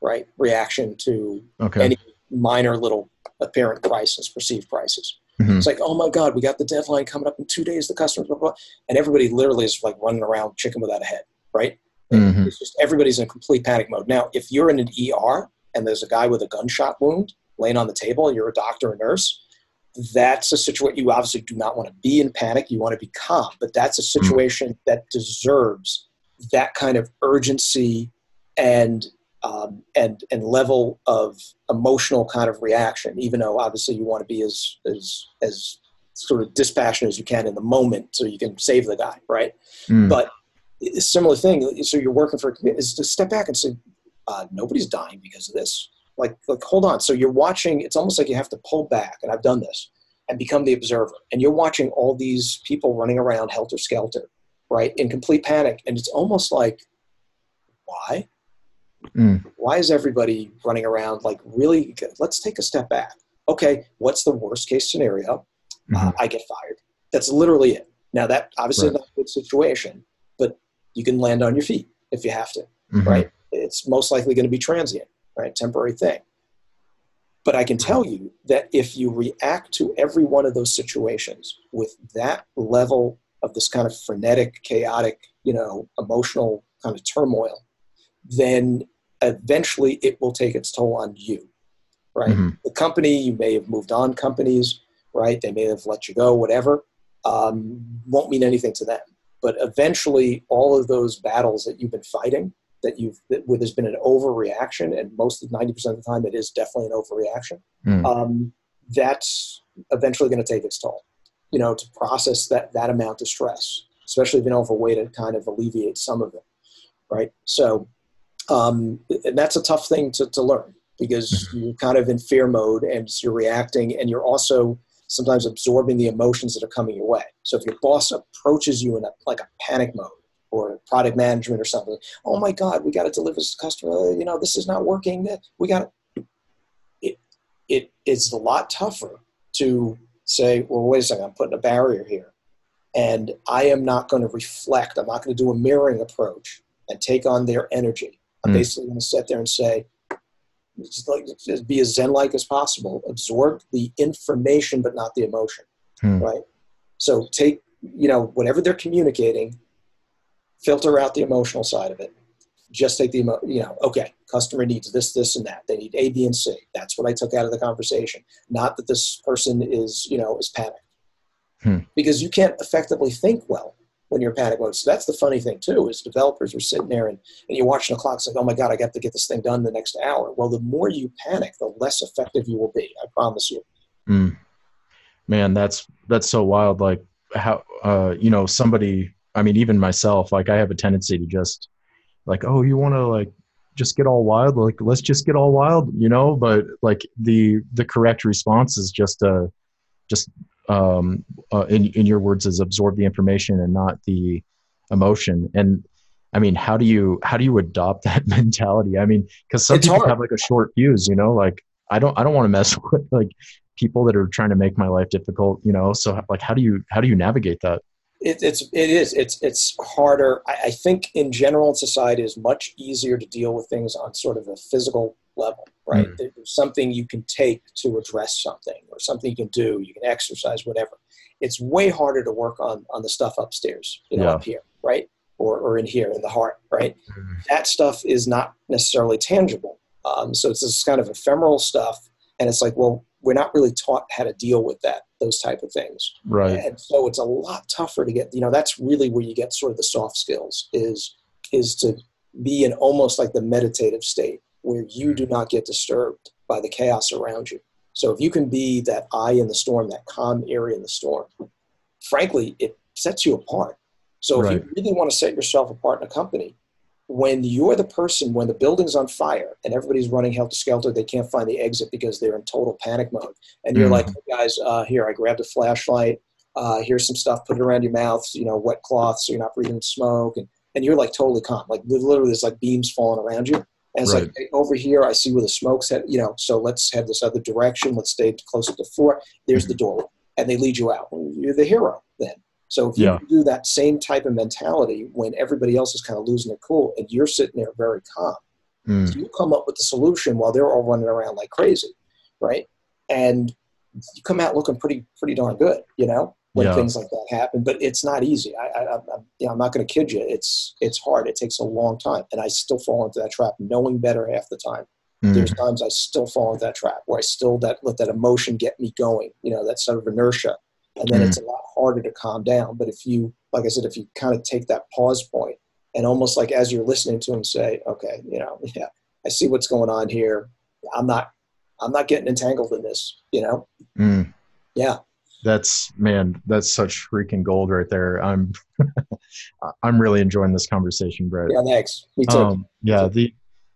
right? Reaction to okay. any minor little apparent crisis, perceived crisis. Mm-hmm. It's like, oh my God, we got the deadline coming up in two days, the customers, blah, blah, blah. And everybody literally is like running around chicken without a head, right? Mm-hmm. It's just everybody's in complete panic mode. Now, if you're in an E R and there's a guy with a gunshot wound laying on the table, you're a doctor or nurse, that's a situation you obviously do not want to be in panic. You want to be calm, but that's a situation mm-hmm. that deserves that kind of urgency and Um, and and level of emotional kind of reaction, even though obviously you want to be as as as sort of dispassionate as you can in the moment, so you can save the guy, right? Mm. But a similar thing. So you're working for is to step back and say, uh, nobody's dying because of this. Like, like hold on. So you're watching. It's almost like you have to pull back, and I've done this. and become the observer. And you're watching all these people running around helter-skelter, right, in complete panic. And it's almost like, why? Mm. Why is everybody running around like, really, let's take a step back. Okay, what's the worst case scenario? Mm-hmm. uh, I get fired. That's literally it. Now, that obviously right. is not a good situation, but you can land on your feet if you have to, mm-hmm. right? It's most likely going to be transient, right? Temporary thing. But I can tell you that if you react to every one of those situations with that level of this kind of frenetic, chaotic, you know, emotional kind of turmoil, then eventually it will take its toll on you, right? Mm-hmm. The company, you may have moved on companies, right? They may have let you go, whatever. Um, won't mean anything to them. But eventually all of those battles that you've been fighting, that you've, that, where there's been an overreaction, and most of ninety percent of the time it is definitely an overreaction, mm. um, that's eventually going to take its toll, you know, to process that, that amount of stress, especially if you know of a way to kind of alleviate some of it, right? So, um, and that's a tough thing to, to learn, because mm. you're kind of in fear mode and you're reacting, and you're also sometimes absorbing the emotions that are coming your way. So if your boss approaches you in a, like a panic mode, or product management or something. Oh my God, we got to deliver this to the customer. You know, this is not working. We got to. It, it is a lot tougher to say, well, wait a second, I'm putting a barrier here. And I am not going to reflect. I'm not going to do a mirroring approach and take on their energy. I'm mm. basically going to sit there and say, just like, just be as zen-like as possible. Absorb the information, but not the emotion, mm. right? So take, you know, whatever they're communicating, filter out the emotional side of it. Just take the, emo- you know, okay, customer needs this, this, and that. They need A, B, and C. That's what I took out of the conversation. Not that this person is, you know, is panicked. Hmm. Because you can't effectively think well when you're in panic mode. So that's the funny thing, too, is developers are sitting there and, and you're watching the clock. It's like, oh, my God, I got to get this thing done the next hour. Well, the more you panic, the less effective you will be. I promise you. Hmm. Man, that's that's so wild. Like, how, uh, you know, somebody... I mean, even myself, like I have a tendency to just like, oh, you want to like, just get all wild. Like, let's just get all wild, you know, but like the, the correct response is just, uh, just, um, uh, in, in your words is absorb the information and not the emotion. And I mean, how do you, how do you adopt that mentality? I mean, cause some it's people hard. Have like a short fuse, you know, like I don't, I don't want to mess with like people that are trying to make my life difficult, you know? So like, how do you, how do you navigate that? It, it's, it is, it's, it's harder. I, I think in general in society is much easier to deal with things on sort of a physical level, right? Mm. There's something you can take to address something or something you can do, you can exercise, whatever. It's way harder to work on, on the stuff upstairs, you know, yeah. up here, right? Or, or in here in the heart, right? Mm. That stuff is not necessarily tangible. Um, so it's this kind of ephemeral stuff. And it's like, well, we're not really taught how to deal with that, those type of things. Right. And so it's a lot tougher to get, you know, that's really where you get sort of the soft skills is, is to be in almost like the meditative state where you do not get disturbed by the chaos around you. So if you can be that eye in the storm, that calm area in the storm, frankly, it sets you apart. So if right. you really want to set yourself apart in a company, when you're the person, when the building's on fire and everybody's running helter-skelter, they can't find the exit because they're in total panic mode. And you're mm. like, hey guys, uh, here, I grabbed a flashlight. Uh, here's some stuff, put it around your mouth, you know, wet cloth so you're not breathing smoke. And, and you're like totally calm. Like literally there's like beams falling around you. And it's right. like, hey, over here, I see where the smoke's headed, you know, so let's head this other direction. Let's stay close to the floor. There's mm-hmm. the door. And they lead you out. You're the hero then. So if you yeah. do that same type of mentality when everybody else is kind of losing their cool and you're sitting there very calm, mm. so you come up with the solution while they're all running around like crazy, right? And you come out looking pretty pretty darn good, you know, when yeah. things like that happen. But it's not easy. I, I, I, you know, I'm not going to kid you. It's it's hard. It takes a long time. And I still fall into that trap knowing better half the time. Mm. There's times I still fall into that trap where I still that let that emotion get me going, you know, that sort of inertia. And then mm. it's a lot harder to calm down. But if you, like I said, if you kind of take that pause point and almost like as you're listening to him say, okay, you know, yeah, I see what's going on here. I'm not, I'm not getting entangled in this, you know? Mm. Yeah. That's, man, that's such freaking gold right there. I'm, I'm really enjoying this conversation, Brett. Yeah, thanks. Me too. Um, yeah. Me too. The,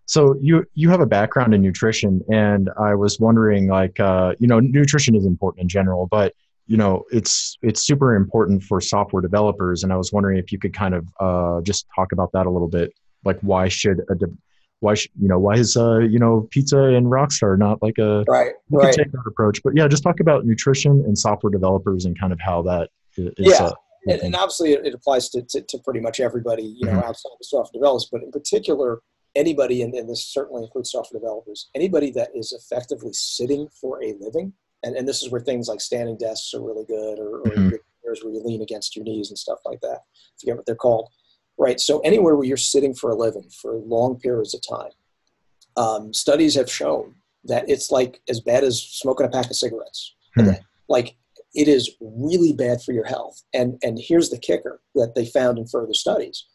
So you you have a background in nutrition, and I was wondering, like, uh, you know, nutrition is important in general, but you know, it's it's super important for software developers. And I was wondering if you could kind of uh, just talk about that a little bit, like why should a de- why should, you know why is uh, you know pizza and Rockstar not like a right you right could take that approach? But yeah, just talk about nutrition and software developers and kind of how that is. Yeah. Uh, And, and obviously it applies to, to, to pretty much everybody, you know, mm-hmm. outside of software developers, but in particular, anybody, and, and this certainly includes software developers, anybody that is effectively sitting for a living. And, and this is where things like standing desks are really good, or, or mm-hmm. where you lean against your knees and stuff like that. I forget what they're called. Right. So anywhere where you're sitting for a living for long periods of time, um, studies have shown that it's like as bad as smoking a pack of cigarettes. Mm-hmm. Like, it is really bad for your health. And and here's the kicker that they found in further studies.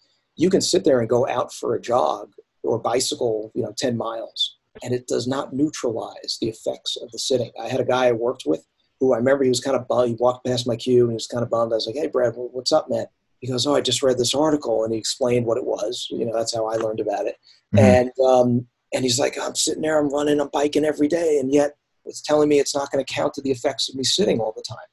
You can sit there and go out for a jog or bicycle, you know, ten miles, and it does not neutralize the effects of the sitting. I had a guy I worked with who I remember he was kind of bummed. He walked past my queue and he was kind of bummed. I was like, hey, Brad, what's up, man? He goes, oh, I just read this article. And he explained what it was. You know, that's how I learned about it. Mm-hmm. And um, and he's like, I'm sitting there, I'm running, I'm biking every day. And yet, it's telling me it's not going to count to the effects of me sitting all the time.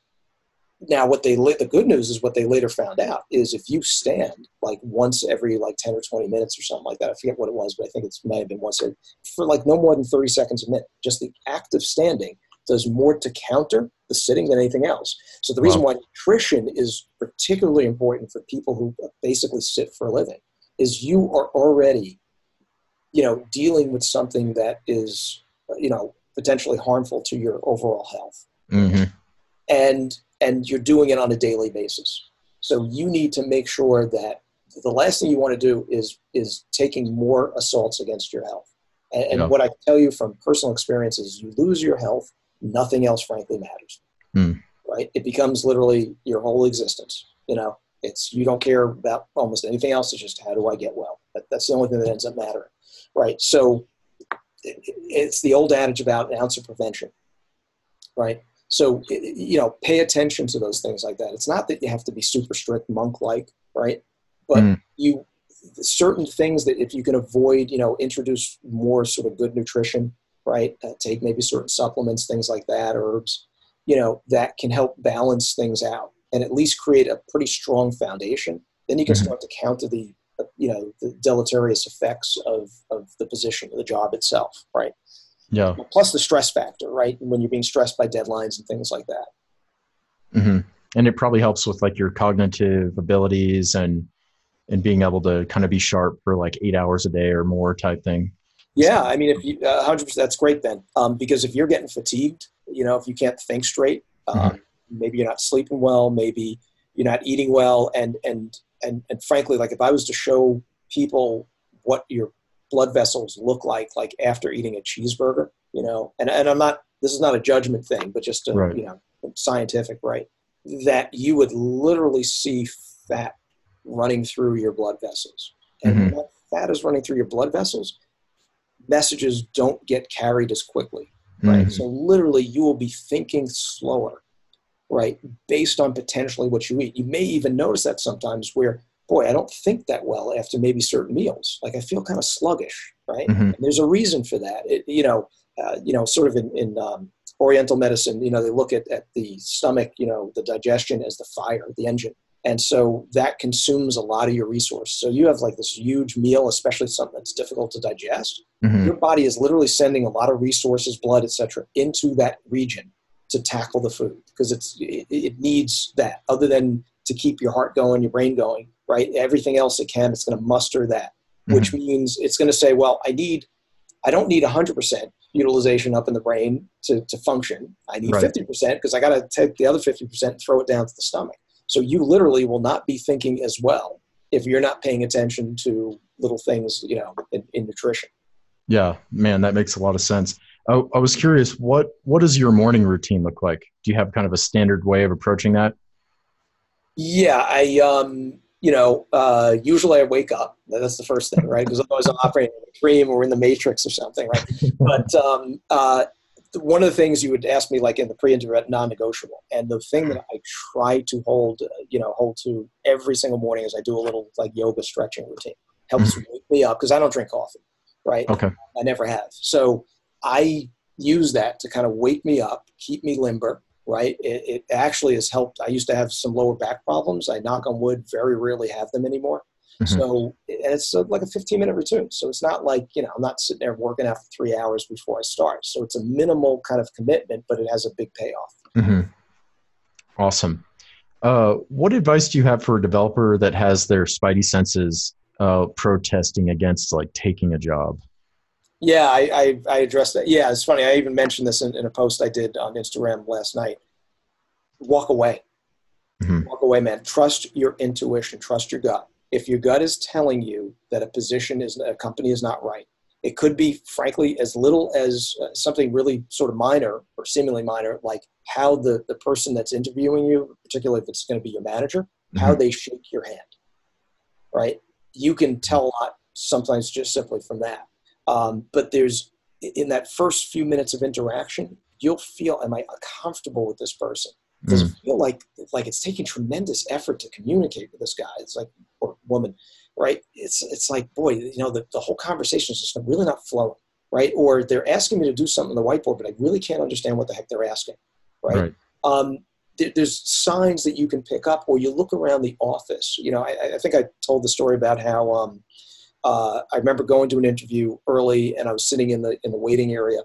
Now, what they the good news is what they later found out is if you stand like once every like ten or twenty minutes or something like that, I forget what it was, but I think it might have been once every, for like no more than thirty seconds a minute, just the act of standing does more to counter the sitting than anything else. So the reason wow. why nutrition is particularly important for people who basically sit for a living is you are already, you know, dealing with something that is, you know, potentially harmful to your overall health. Mm-hmm. And and you're doing it on a daily basis. So you need to make sure that the last thing you want to do is is taking more assaults against your health. And, and yeah. what I can tell you from personal experience is you lose your health, nothing else frankly matters. Mm. Right? It becomes literally your whole existence. You know, it's you don't care about almost anything else. It's just how do I get well? That, that's the only thing that ends up mattering. Right. So it's the old adage about an ounce of prevention, right? So, you know, pay attention to those things like that. It's not that you have to be super strict monk-like, right? But mm. you, certain things that if you can avoid, you know, introduce more sort of good nutrition, right? Uh, take maybe certain supplements, things like that, herbs, you know, that can help balance things out and at least create a pretty strong foundation. Then you can mm-hmm. start to counter the you know, the deleterious effects of, of the position of the job itself, right? Yeah. Plus the stress factor, right? When you're being stressed by deadlines and things like that. Mm-hmm. And it probably helps with like your cognitive abilities and, and being able to kind of be sharp for like eight hours a day or more type thing. Yeah. So, I mean, if you, uh, one hundred percent, that's great then. Um, because if you're getting fatigued, you know, if you can't think straight, um, mm-hmm. maybe you're not sleeping well, maybe you're not eating well. And, and, And, and frankly, like if I was to show people what your blood vessels look like, like after eating a cheeseburger, you know, and, and I'm not, this is not a judgment thing, but just, a, right. you know, scientific, right, that you would literally see fat running through your blood vessels. And mm-hmm. when fat is running through your blood vessels, messages don't get carried as quickly, right? Mm-hmm. So literally you will be thinking slower. Right, based on potentially what you eat. You may even notice that sometimes where, boy, I don't think that well after maybe certain meals. Like I feel kind of sluggish, right? Mm-hmm. And there's a reason for that. It, you know, uh, you know, sort of in, in um, Oriental medicine, you know, they look at, at the stomach, you know, the digestion as the fire, the engine. And so that consumes a lot of your resource. So you have like this huge meal, especially something that's difficult to digest. Mm-hmm. Your body is literally sending a lot of resources, blood, et cetera, into that region to tackle the food because it's it, it needs that. Other than to keep your heart going, your brain going, right? Everything else it can, it's going to muster that, mm-hmm. which means it's going to say, well, I need, I don't need one hundred percent utilization up in the brain to, to function. I need right. fifty percent because I got to take the other fifty percent and throw it down to the stomach. So you literally will not be thinking as well if you're not paying attention to little things, you know, in, in nutrition. Yeah, man, that makes a lot of sense. I, I was curious, what, what does your morning routine look like? Do you have kind of a standard way of approaching that? Yeah, I, um, you know, uh, usually I wake up. That's the first thing, right? Because otherwise I'm operating in a dream or in the Matrix or something, right? But um, uh, one of the things you would ask me, like in the pre-interview, non-negotiable. And the thing that I try to hold, you know, hold to every single morning is I do a little like yoga stretching routine. Helps wake me up because I don't drink coffee. right? Okay. I never have. So I use that to kind of wake me up, keep me limber, right? It, it actually has helped. I used to have some lower back problems. I knock on wood, very rarely have them anymore. Mm-hmm. So and it's like a fifteen minute routine. So it's not like, you know, I'm not sitting there working out for three hours before I start. So it's a minimal kind of commitment, but it has a big payoff. Mm-hmm. Awesome. Uh, what advice do you have for a developer that has their spidey senses uh, protesting against like taking a job? Yeah, I, I, I addressed that. Yeah, it's funny. I even mentioned this in, in a post I did on Instagram last night. Walk away. Mm-hmm. Walk away, man. Trust your intuition. Trust your gut. If your gut is telling you that a position is, a company is not right, it could be, frankly, as little as something really sort of minor or seemingly minor, like how the, the person that's interviewing you, particularly if it's going to be your manager, mm-hmm. how they shake your hand, right? You can tell a lot sometimes just simply from that. Um, but there's, in that first few minutes of interaction, you'll feel, am I comfortable with this person? Does mm. it feel like, like it's taking tremendous effort to communicate with this guy? It's like, or woman, right? It's, it's like, boy, you know, the, the whole conversation is just really not flowing, right? Or they're asking me to do something on the whiteboard, but I really can't understand what the heck they're asking, right? right. Um, there, there's signs that you can pick up, or you look around the office. You know, I, I think I told the story about how um, uh, I remember going to an interview early, and I was sitting in the in the waiting area,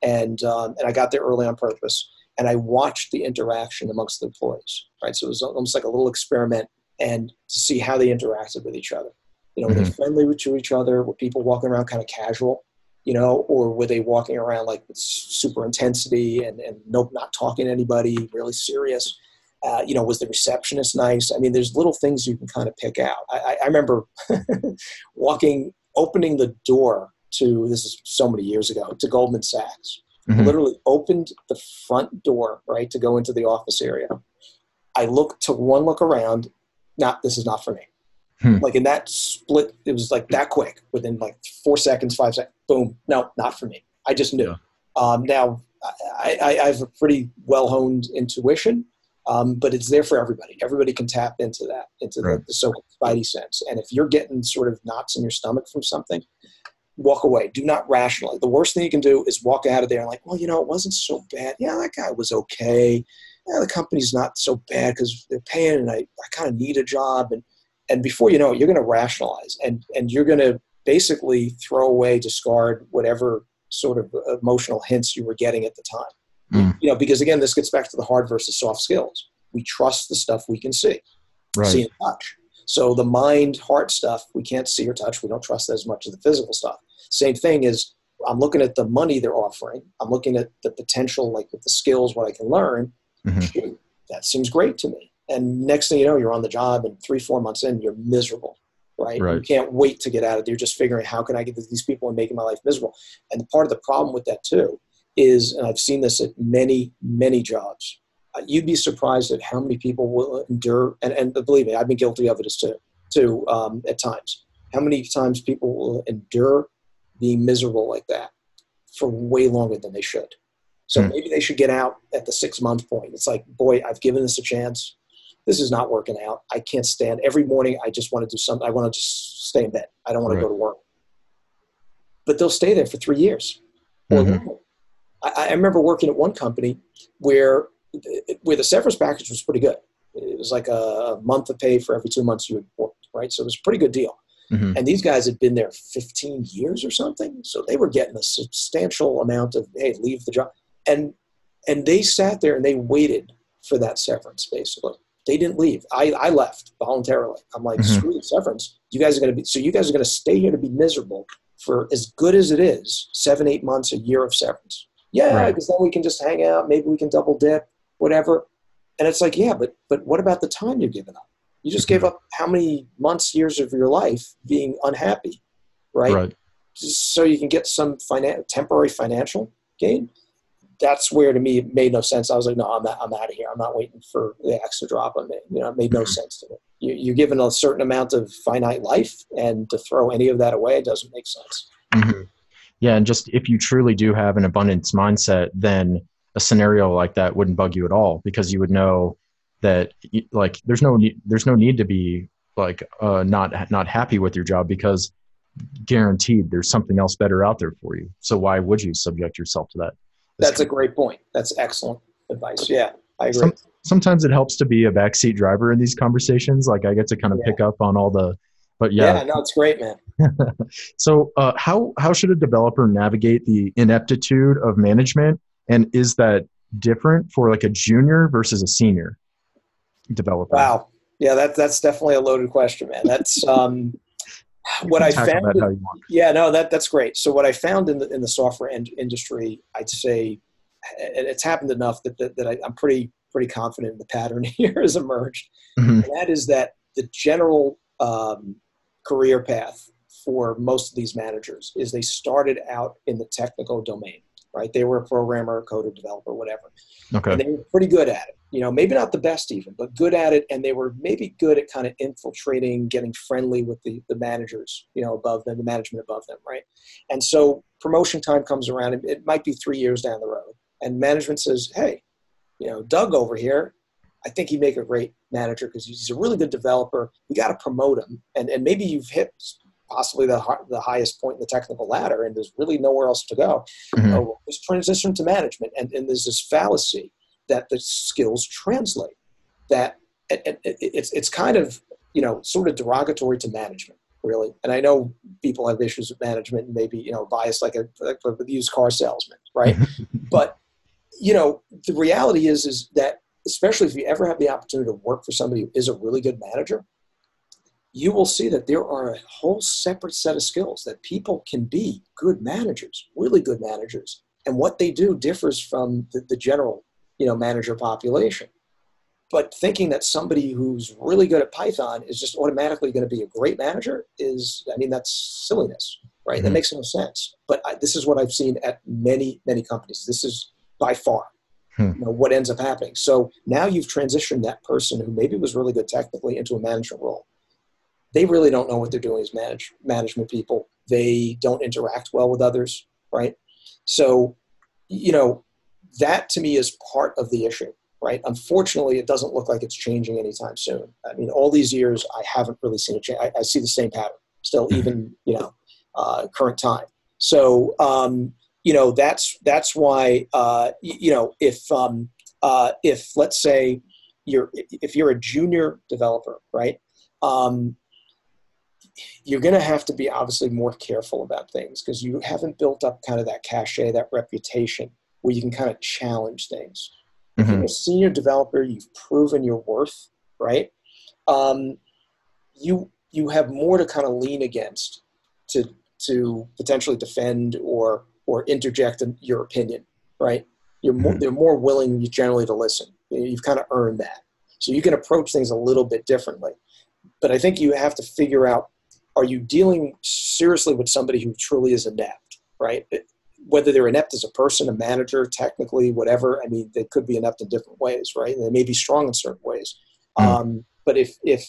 and um, and I got there early on purpose. And I watched the interaction amongst the employees, right? So it was almost like a little experiment, and to see how they interacted with each other. You know, were mm-hmm. they friendly to each other? Were people walking around kind of casual, you know, or were they walking around like with super intensity and, and no, not talking to anybody, really serious? Uh, you know, was the receptionist nice? I mean, there's little things you can kind of pick out. I, I remember walking, opening the door to, this is so many years ago, to Goldman Sachs. Mm-hmm. Literally opened the front door, right, to go into the office area. I looked, took one look around. Not, this is not for me. Hmm. Like in that split, it was like that quick. Within like four seconds, five seconds, boom. No, not for me. I just knew. Yeah. Um, now, I, I, I have a pretty well-honed intuition, um, but it's there for everybody. Everybody can tap into that, into right. the, the so-called spidey sense. And if you're getting sort of knots in your stomach from something, walk away. Do not rationalize. The worst thing you can do is walk out of there and like, well, you know, it wasn't so bad. Yeah, that guy was okay. Yeah, the company's not so bad because they're paying, and I, I kind of need a job. And and before you know it, you're going to rationalize, and and you're going to basically throw away, discard whatever sort of emotional hints you were getting at the time. Mm. You know, because again, this gets back to the hard versus soft skills. We trust the stuff we can see, right. see and touch. So the mind, heart stuff, we can't see or touch. We don't trust as much as the physical stuff. Same thing is, I'm looking at the money they're offering. I'm looking at the potential, like with the skills, what I can learn. Mm-hmm. Shoot, that seems great to me. And next thing you know, you're on the job, and three, four months in, you're miserable, right? right. You can't wait to get out of there. You're just figuring, how can I get to these people and making my life miserable? And part of the problem with that too is, and I've seen this at many, many jobs, you'd be surprised at how many people will endure, and, and believe me, I've been guilty of it as too, too um, at times, how many times people will endure being miserable like that for way longer than they should. So mm. maybe they should get out at the six month point. It's like, boy, I've given this a chance. This is not working out. I can't stand every morning. I just want to do something. I want to just stay in bed. I don't want right. to go to work. But they'll stay there for three years. Mm-hmm. Or I, I remember working at one company where where the severance package was pretty good. It was like a month of pay for every two months you had worked, right? So it was a pretty good deal. Mm-hmm. And these guys had been there fifteen years or something. So they were getting a substantial amount of, hey, leave the job. And and they sat there and they waited for that severance, basically. They didn't leave. I, I left voluntarily. I'm like, mm-hmm. screw the severance. You guys are going to be, so you guys are going to stay here to be miserable for as good as it is, seven, eight months, a year of severance. Yeah, because right. then we can just hang out. Maybe we can double dip. Whatever. And it's like, yeah, but but what about the time you're giving up? You just mm-hmm. gave up how many months, years of your life being unhappy, right? right. Just so you can get some finan- temporary financial gain. That's where, to me, it made no sense. I was like, no, I'm not, I'm out of here. I'm not waiting for the axe to drop on me. You know, it made no mm-hmm. sense to me. You, you're given a certain amount of finite life, and to throw any of that away doesn't make sense. Mm-hmm. Yeah, and just if you truly do have an abundance mindset, then a scenario like that wouldn't bug you at all, because you would know that like there's no need, there's no need to be like uh, not not happy with your job, because guaranteed there's something else better out there for you. So why would you subject yourself to that? That's a great point. That's excellent advice. Yeah, I agree. Some, sometimes it helps to be a backseat driver in these conversations. Like I get to kind of yeah. pick up on all the, but yeah. Yeah, no, it's great, man. So uh, how, how should a developer navigate the ineptitude of management? And is that different for like a junior versus a senior developer? Wow. Yeah, that, that's definitely a loaded question, man. That's um, what I found. In, yeah, no, that, that's great. So what I found in the, in the software in- industry, I'd say, and it's happened enough that, that, that I, I'm pretty, pretty confident the pattern here has emerged. Mm-hmm. And that is that the general um, career path for most of these managers is they started out in the technical domain, right? They were a programmer, a coder, developer, whatever. Okay. And they were pretty good at it. You know, maybe not the best even, but good at it. And they were maybe good at kind of infiltrating, getting friendly with the, the managers, you know, above them, the management above them, right? And so promotion time comes around, and it might be three years down the road. And management says, hey, you know, Doug over here, I think he'd make a great manager because he's a really good developer. We got to promote him. And and maybe you've hit possibly the the highest point in the technical ladder, and there's really nowhere else to go. Mm-hmm. So we'll just transition to management. And, and there's this fallacy that the skills translate, that it, it, it's it's kind of, you know, sort of derogatory to management, really. And I know people have issues with management and maybe, you know, bias like a, like a used car salesman, right? But, you know, the reality is, is that especially if you ever have the opportunity to work for somebody who is a really good manager, you will see that there are a whole separate set of skills that people can be good managers, really good managers. And what they do differs from the, the general, you know, manager population. But thinking that somebody who's really good at Python is just automatically going to be a great manager is, I mean, that's silliness, right? Mm-hmm. That makes no sense. But I, this is what I've seen at many, many companies. This is by far hmm. you know, what ends up happening. So now you've transitioned that person who maybe was really good technically into a management role. They really don't know what they're doing as manage, management people. They don't interact well with others, right? So, you know, that to me is part of the issue, right? Unfortunately, it doesn't look like it's changing anytime soon. I mean, all these years, I haven't really seen a change. I, I see the same pattern still, even, you know, uh, current time. So, um, you know, that's, that's why, uh, you know, if, um, uh, if let's say you're, if you're a junior developer, right? Um, you're going to have to be obviously more careful about things because you haven't built up kind of that cachet, that reputation, where you can kind of challenge things. Mm-hmm. If you're a senior developer, you've proven your worth, right? Um, you you have more to kind of lean against to to potentially defend or or interject in your opinion, right? You're more, mm-hmm. They're more willing generally to listen. You've kind of earned that. So you can approach things a little bit differently. But I think you have to figure out, are you dealing seriously with somebody who truly is inept, right? It, whether they're inept as a person, a manager, technically, whatever, I mean, they could be inept in different ways, right? And they may be strong in certain ways. Mm. Um, but if if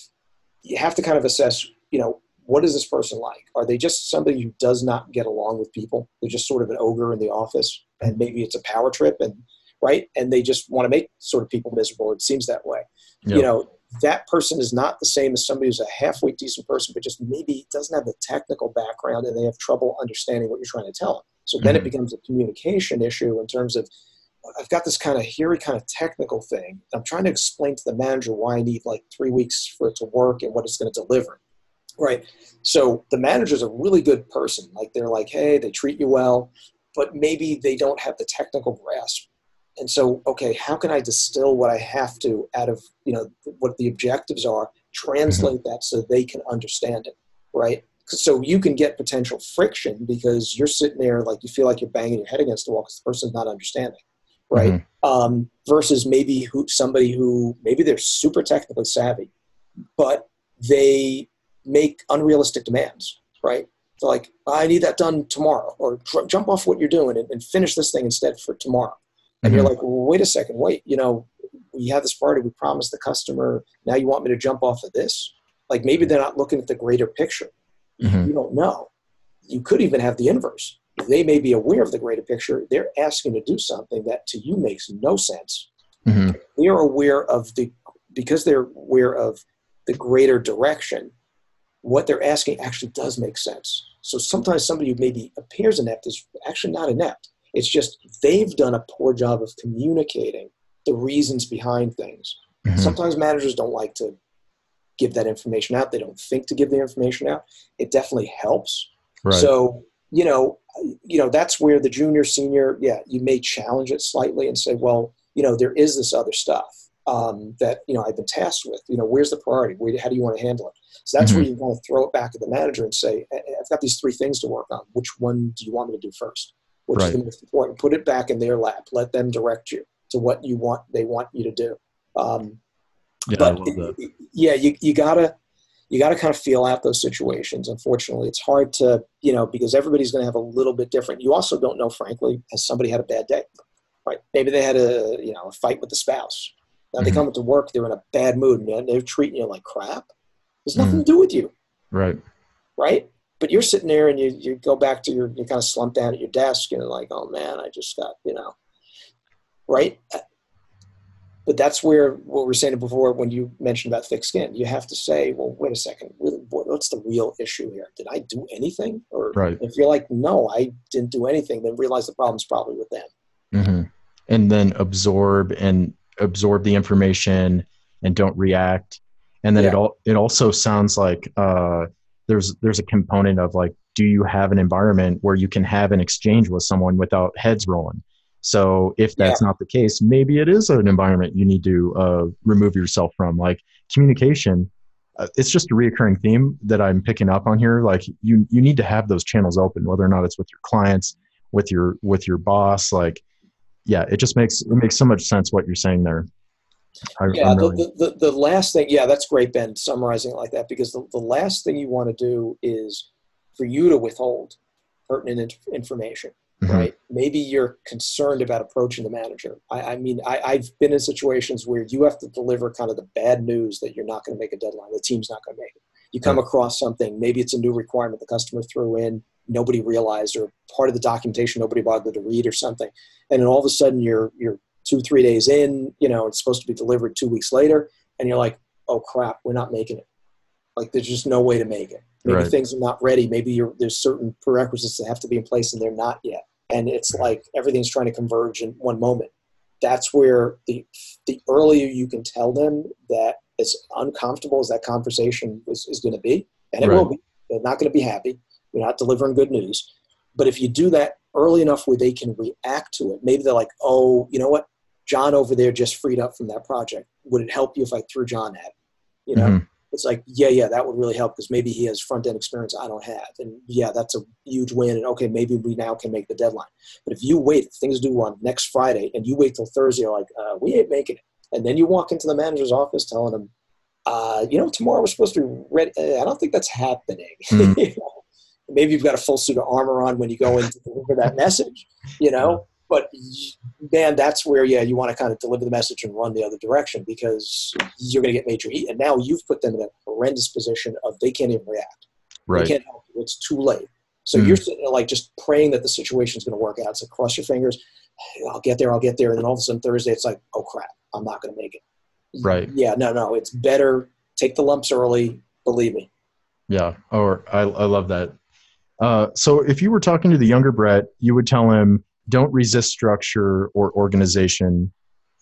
you have to kind of assess, you know, what is this person like? Are they just somebody who does not get along with people? They're just sort of an ogre in the office, and maybe it's a power trip, and right? And they just want to make sort of people miserable. It seems that way. Yep. You know, that person is not the same as somebody who's a halfway decent person, but just maybe doesn't have the technical background and they have trouble understanding what you're trying to tell them. So then it becomes a communication issue in terms of, I've got this kind of hairy kind of technical thing. I'm trying to explain to the manager why I need like three weeks for it to work and what it's going to deliver, right? So the manager's a really good person. Like they're like, hey, they treat you well, but maybe they don't have the technical grasp. And so, okay, how can I distill what I have to out of, you know, what the objectives are, translate mm-hmm. that so they can understand it, right? So you can get potential friction because you're sitting there like you feel like you're banging your head against the wall because the person's not understanding, right? Mm-hmm. Um, versus maybe who, somebody who maybe they're super technically savvy, but they make unrealistic demands, right? They're like, I need that done tomorrow, or jump off what you're doing and, and finish this thing instead for tomorrow. And mm-hmm. you're like, well, wait a second, wait, you know, we have this party, we promised the customer, now you want me to jump off of this? Like maybe they're not looking at the greater picture. Mm-hmm. You don't know. You could even have the inverse. They may be aware of the greater picture. They're asking to do something that to you makes no sense. Mm-hmm. They're aware of the, because they're aware of the greater direction, what they're asking actually does make sense. So sometimes somebody who maybe appears inept is actually not inept. It's just they've done a poor job of communicating the reasons behind things. Mm-hmm. Sometimes managers don't like to give that information out. They don't think to give the information out. It definitely helps. Right. So, you know, you know, that's where the junior, senior, yeah, you may challenge it slightly and say, well, you know, there is this other stuff um, that, you know, I've been tasked with. You know, where's the priority? Where, how do you want to handle it? So that's mm-hmm. where you want to throw it back at the manager and say, I've got these three things to work on. Which one do you want me to do first? Which right. is the most important? Put it back in their lap. Let them direct you to what you want. They want you to do. Um, yeah, but I love that. It, yeah, you, you gotta, you gotta kind of feel out those situations. Unfortunately, it's hard to, you know, because everybody's going to have a little bit different. You also don't know, frankly, has somebody had a bad day, right? Maybe they had a, you know, a fight with the spouse. Now mm-hmm. they come into work, they're in a bad mood, and they're treating you like crap. There's nothing mm. to do with you. Right. Right. But you're sitting there and you, you go back to your, you kind of slump down at your desk and like, oh man, I just got, you know, right. But that's where what we were saying before when you mentioned about thick skin, you have to say, well, wait a second, what's the real issue here? Did I do anything? Or right. if you're like, no, I didn't do anything, then realize the problem's probably with them. Mm-hmm. And then absorb and absorb the information and don't react. And then yeah. it all, it also sounds like uh, there's there's a component of like, do you have an environment where you can have an exchange with someone without heads rolling? So if that's yeah. not the case, maybe it is an environment you need to uh, remove yourself from. Like communication, uh, it's just a reoccurring theme that I'm picking up on here. Like you you need to have those channels open, whether or not it's with your clients, with your with your boss. Like, yeah, it just makes it makes so much sense what you're saying there. I, yeah, really... the, the, the last thing, yeah, that's great, Ben, summarizing it like that, because the, the last thing you want to do is for you to withhold pertinent information, mm-hmm. right? Maybe you're concerned about approaching the manager. I, I mean, I, I've been in situations where you have to deliver kind of the bad news that you're not going to make a deadline, the team's not going to make it. You come right. across something, maybe it's a new requirement the customer threw in, nobody realized, or part of the documentation nobody bothered to read or something. And then all of a sudden you're you're two, three days in, you know, it's supposed to be delivered two weeks later. And you're like, oh crap, we're not making it. Like, there's just no way to make it. Maybe right. things are not ready. Maybe you're, there's certain prerequisites that have to be in place and they're not yet. And it's like, everything's trying to converge in one moment. That's where the, the earlier you can tell them that, as uncomfortable as that conversation is, is going to be, and it right. will be, they're not going to be happy. You're not delivering good news. But if you do that early enough where they can react to it, maybe they're like, oh, you know what? John over there just freed up from that project. Would it help you if I threw John at it? You know, mm-hmm. it's like, yeah, yeah, that would really help because maybe he has front end experience I don't have. And yeah, that's a huge win. And okay, maybe we now can make the deadline. But if you wait, if things do on next Friday and you wait till Thursday, you're like, uh, we ain't making it. And then you walk into the manager's office telling him, uh, you know, tomorrow we're supposed to be ready. I don't think that's happening. Mm-hmm. You know? Maybe you've got a full suit of armor on when you go in to deliver that message, you know? But man, that's where, yeah, you want to kind of deliver the message and run the other direction because you're going to get major heat. And now you've put them in a horrendous position of they can't even react. Right. They can't help you. It's too late. So mm. you're sitting there like just praying that the situation is going to work out. So cross your fingers. I'll get there. I'll get there. And then all of a sudden Thursday, it's like, oh crap, I'm not going to make it. Right. Yeah. No, no. It's better. Take the lumps early. Believe me. Yeah. Or I, I love that. Uh, so if you were talking to the younger Brett, you would tell him, don't resist structure or organization.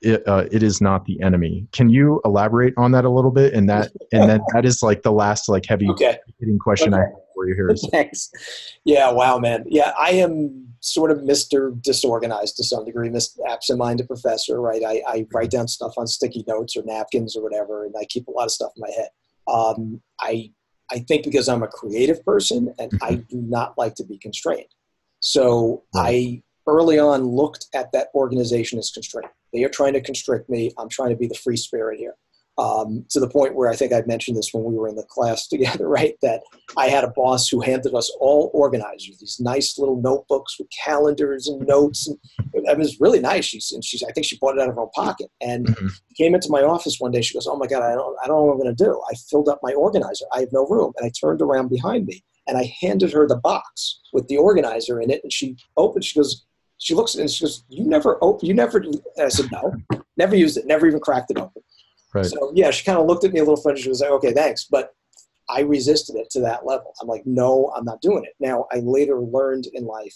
It, uh, it is not the enemy. Can you elaborate on that a little bit? And that, and then that is like the last like heavy okay. hitting question okay. I have for you here. Thanks. Yeah. Wow, man. Yeah. I am sort of Mister Disorganized to some degree, Mister Absent-minded Professor, right? I, I write down stuff on sticky notes or napkins or whatever. And I keep a lot of stuff in my head. Um, I, I think because I'm a creative person and mm-hmm. I do not like to be constrained. So right. I, early on looked at that organization as constraint. They are trying to constrict me. I'm trying to be the free spirit here. Um, to the point where I think I mentioned this when we were in the class together, right? That I had a boss who handed us all organizers, these nice little notebooks with calendars and notes. And it was really nice. She's, and she's, I think she bought it out of her own pocket and mm-hmm. came into my office one day. She goes, oh my God, I don't, I don't know what I'm going to do. I filled up my organizer. I have no room. And I turned around behind me and I handed her the box with the organizer in it. And she opened, she goes, She looks and she goes, you never open, you never, and I said, no, never used it, never even cracked it open. Right. So yeah, she kind of looked at me a little funny. She was like, okay, thanks. But I resisted it to that level. I'm like, no, I'm not doing it. Now, I later learned in life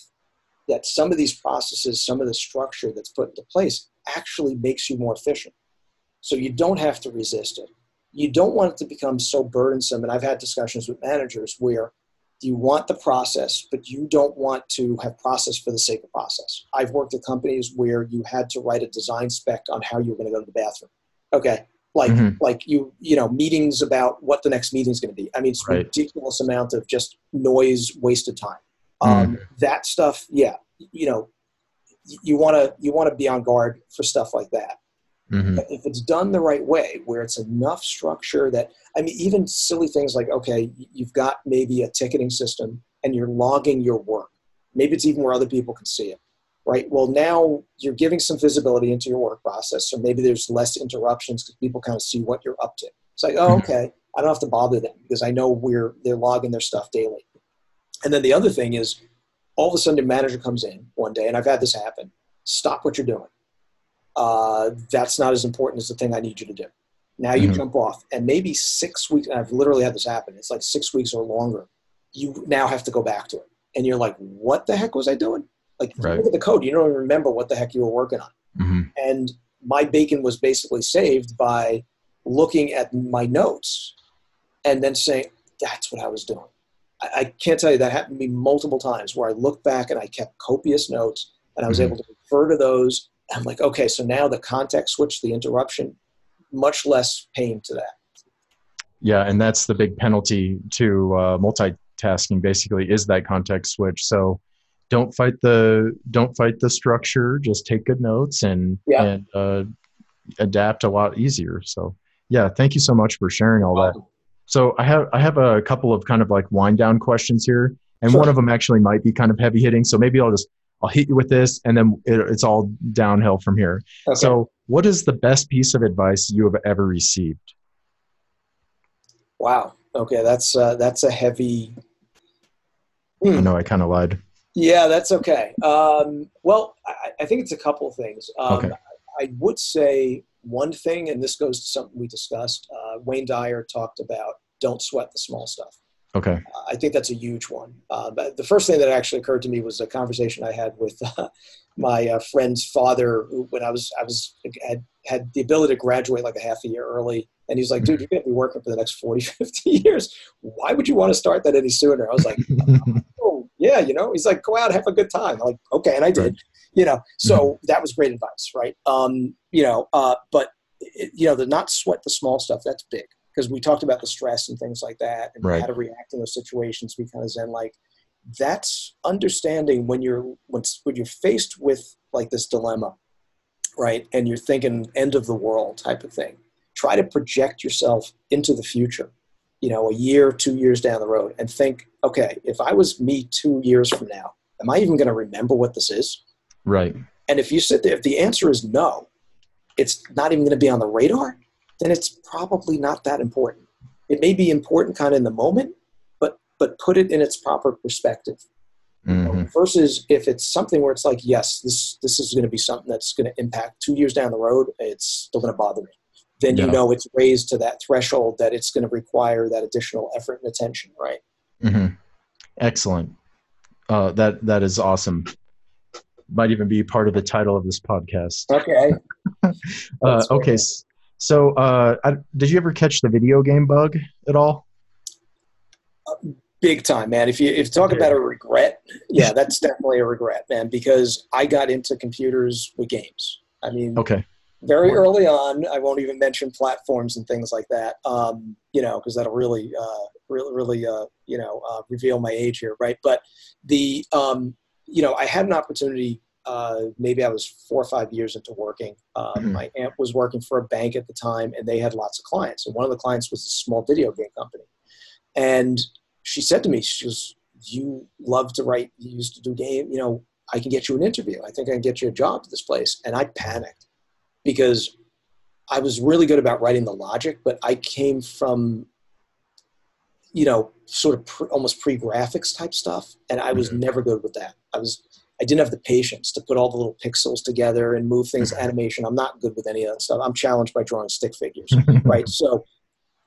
that some of these processes, some of the structure that's put into place actually makes you more efficient. So you don't have to resist it. You don't want it to become so burdensome. And I've had discussions with managers where you want the process, but you don't want to have process for the sake of process. I've worked at companies where you had to write a design spec on how you were going to go to the bathroom. Okay. Like, mm-hmm. like you, you know, meetings about what the next meeting is going to be. I mean, it's right. a ridiculous amount of just noise, wasted time. Um, mm-hmm. That stuff. Yeah. You know, you want to, you want to be on guard for stuff like that. Mm-hmm. But if it's done the right way, where it's enough structure that, I mean, even silly things like, okay, you've got maybe a ticketing system and you're logging your work. Maybe it's even where other people can see it, right? Well, now you're giving some visibility into your work process. So maybe there's less interruptions because people kind of see what you're up to. It's like, oh, okay, I don't have to bother them because I know we're, they're logging their stuff daily. And then the other thing is all of a sudden a manager comes in one day, and I've had this happen, stop what you're doing. Uh, that's not as important as the thing I need you to do. Now you mm-hmm. jump off, and maybe six weeks, and I've literally had this happen. It's like six weeks or longer. You now have to go back to it. And you're like, what the heck was I doing? Like, right. look at the code. You don't even remember what the heck you were working on. Mm-hmm. And my bacon was basically saved by looking at my notes and then saying, that's what I was doing. I, I can't tell you, that happened to me multiple times where I looked back and I kept copious notes, and I was mm-hmm. able to refer to those. I'm like, okay, so now the context switch, the interruption, much less pain to that. Yeah, and that's the big penalty to uh, multitasking, basically, is that context switch. So don't fight the don't fight the structure. Just take good notes and, yeah. and uh, adapt a lot easier. So yeah, thank you so much for sharing all that. So I have I have a couple of kind of like wind down questions here, and sure. one of them actually might be kind of heavy hitting. So maybe I'll just. I'll hit you with this, and then it, it's all downhill from here. Okay. So what is the best piece of advice you have ever received? Wow. Okay. That's uh, that's a heavy. Mm. I know I kind of lied. Yeah, that's okay. Um, well, I, I think it's a couple of things. Um, okay. I, I would say one thing, and this goes to something we discussed. Uh, Wayne Dyer talked about don't sweat the small stuff. Okay. Uh, I think that's a huge one. Uh, but the first thing that actually occurred to me was a conversation I had with uh, my uh, friend's father who, when I was, I was had, had the ability to graduate like a half a year early. And he's like, dude, you're going to be working for the next forty, fifty years. Why would you want to start that any sooner? I was like, oh yeah. You know, he's like, go out, have a good time. I'm like, okay. And I did, right. you know, so that was great advice. Right. Um, you know, uh, but it, you know, the not sweat the small stuff, that's big. Because we talked about the stress and things like that and right. how to react in those situations, because then like that's understanding when you're, when, when you're faced with like this dilemma, right. And you're thinking end of the world type of thing, try to project yourself into the future, you know, a year, two years down the road and think, okay, if I was me two years from now, am I even going to remember what this is? Right. And if you sit there, if the answer is no, it's not even going to be on the radar, then it's probably not that important. It may be important kind of in the moment, but but put it in its proper perspective. Mm-hmm. Versus if it's something where it's like, yes, this this is going to be something that's going to impact two years down the road, it's still going to bother me. Then yeah. you know it's raised to that threshold that it's going to require that additional effort and attention, right? Mm-hmm. Excellent. Uh, that that is awesome. Might even be part of the title of this podcast. Okay. uh, okay. Right. So, uh, I, did you ever catch the video game bug at all? Uh, big time, man. If you if talk okay. about a regret, yeah, that's definitely a regret, man, because I got into computers with games. I mean, okay. very early on, I won't even mention platforms and things like that, um, you know, because that'll really, uh, really, really, uh, you know, uh, reveal my age here, right? But the, um, you know, I had an opportunity. Uh, maybe I was four or five years into working. Um, mm-hmm. My aunt was working for a bank at the time, and they had lots of clients. And one of the clients was a small video game company. And she said to me, she was, you love to write, you used to do game, you know, I can get you an interview. I think I can get you a job at this place. And I panicked because I was really good about writing the logic, but I came from, you know, sort of pre, almost pre-graphics type stuff. And I was mm-hmm. never good with that. I was... I didn't have the patience to put all the little pixels together and move things, animation. I'm not good with any of that stuff. I'm challenged by drawing stick figures, right? So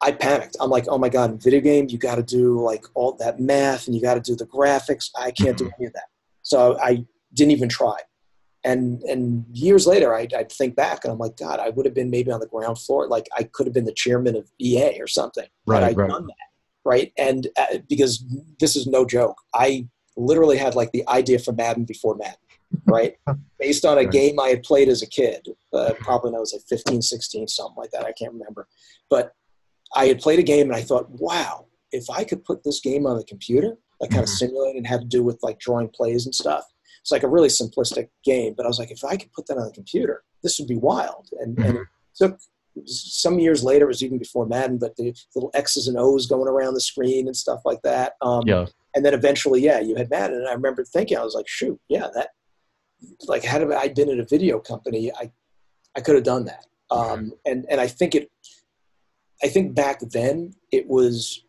I panicked. I'm like, oh my God, in video game, you got to do like all that math and you got to do the graphics. I can't do any of that. So I didn't even try. And and years later, I'd, I'd think back and I'm like, God, I would have been maybe on the ground floor. Like I could have been the chairman of E A or something. Right, I'd right. done that. Right. And uh, because this is no joke, I literally had like the idea for Madden before Madden. Right. Based on a right. game I had played as a kid, uh, probably when I was like fifteen, sixteen, something like that. I can't remember. But I had played a game and I thought, wow, if I could put this game on the computer, like kind mm-hmm. of simulate and have to do with like drawing plays and stuff. It's like a really simplistic game, but I was like, if I could put that on the computer, this would be wild. And, mm-hmm. and it took some years later, it was even before Madden, but the little X's and O's going around the screen and stuff like that. Um, yeah. And then eventually, yeah, you had Madden. And I remember thinking, I was like, shoot, yeah, that like had I been at a video company, I, I could have done that. Um, right. And, and I think it, I think back then it was,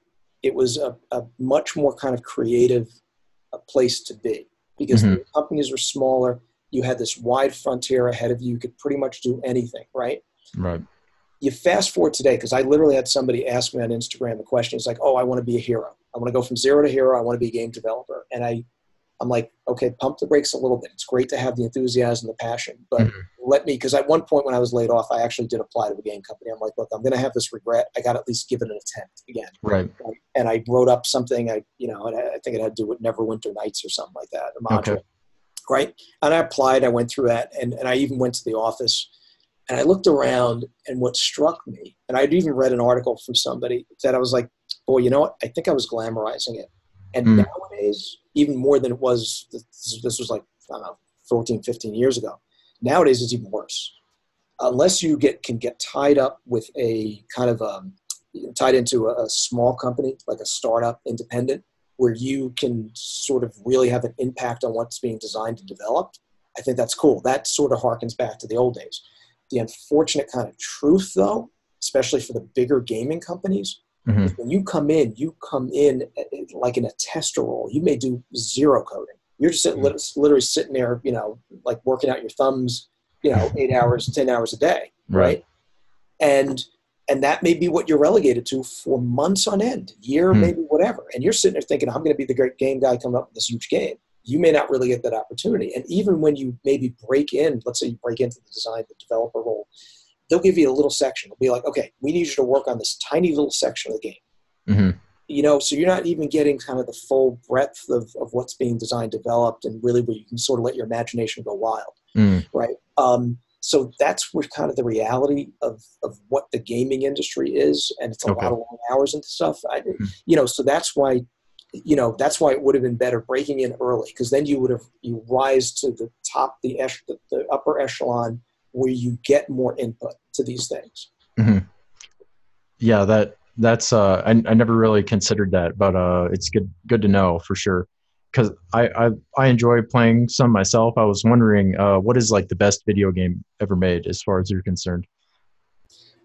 it was a, a much more kind of creative a place to be because mm-hmm. the companies were smaller. You had this wide frontier ahead of you. You could pretty much do anything. Right. Right. You fast forward today, because I literally had somebody ask me on Instagram the question. It's like, oh, I want to be a hero. I want to go from zero to hero. I want to be a game developer. And I, I'm like, okay, pump the brakes a little bit. It's great to have the enthusiasm, the passion, but mm-hmm. let me, because at one point when I was laid off, I actually did apply to a game company. I'm like, look, I'm going to have this regret. I got to at least give it an attempt again. Right. And I wrote up something I, you know, and I think it had to do with Neverwinter Nights or something like that. A module, okay. Right. And I applied, I went through that. And, and I even went to the office and I looked around and what struck me, and I'd even read an article from somebody that I was like, boy, you know what? I think I was glamorizing it. And mm. nowadays, even more than it was, this, this was like, I don't know, fourteen, fifteen years ago. Nowadays, it's even worse. Unless you get can get tied up with a kind of, um, tied into a, a small company, like a startup independent, where you can sort of really have an impact on what's being designed and developed, I think that's cool. That sort of harkens back to the old days. The unfortunate kind of truth, though, especially for the bigger gaming companies, mm-hmm. when you come in, you come in like in a tester role. You may do zero coding. You're just sitting, mm-hmm. literally sitting there, you know, like working out your thumbs, you know, eight hours, ten hours a day, right? right? And and that may be what you're relegated to for months on end, year, mm-hmm. maybe whatever. And you're sitting there thinking, I'm going to be the great game guy coming up with this huge game. You may not really get that opportunity. And even when you maybe break in, let's say you break into the design, the developer role, they'll give you a little section. They'll be like, okay, we need you to work on this tiny little section of the game. Mm-hmm. You know, so you're not even getting kind of the full breadth of, of what's being designed, developed, and really where you can sort of let your imagination go wild, mm. right? Um, so that's where kind of the reality of, of what the gaming industry is, and it's a okay. lot of long hours and stuff. I, mm-hmm. You know, so that's why, you know, that's why it would have been better breaking in early, because then you would have, you rise to the top, the, ech- the, the upper echelon, where you get more input to these things. Mm-hmm. Yeah, that that's uh, I I never really considered that, but uh, it's good good to know for sure, because I, I I enjoy playing some myself. I was wondering uh, what is like the best video game ever made as far as you're concerned.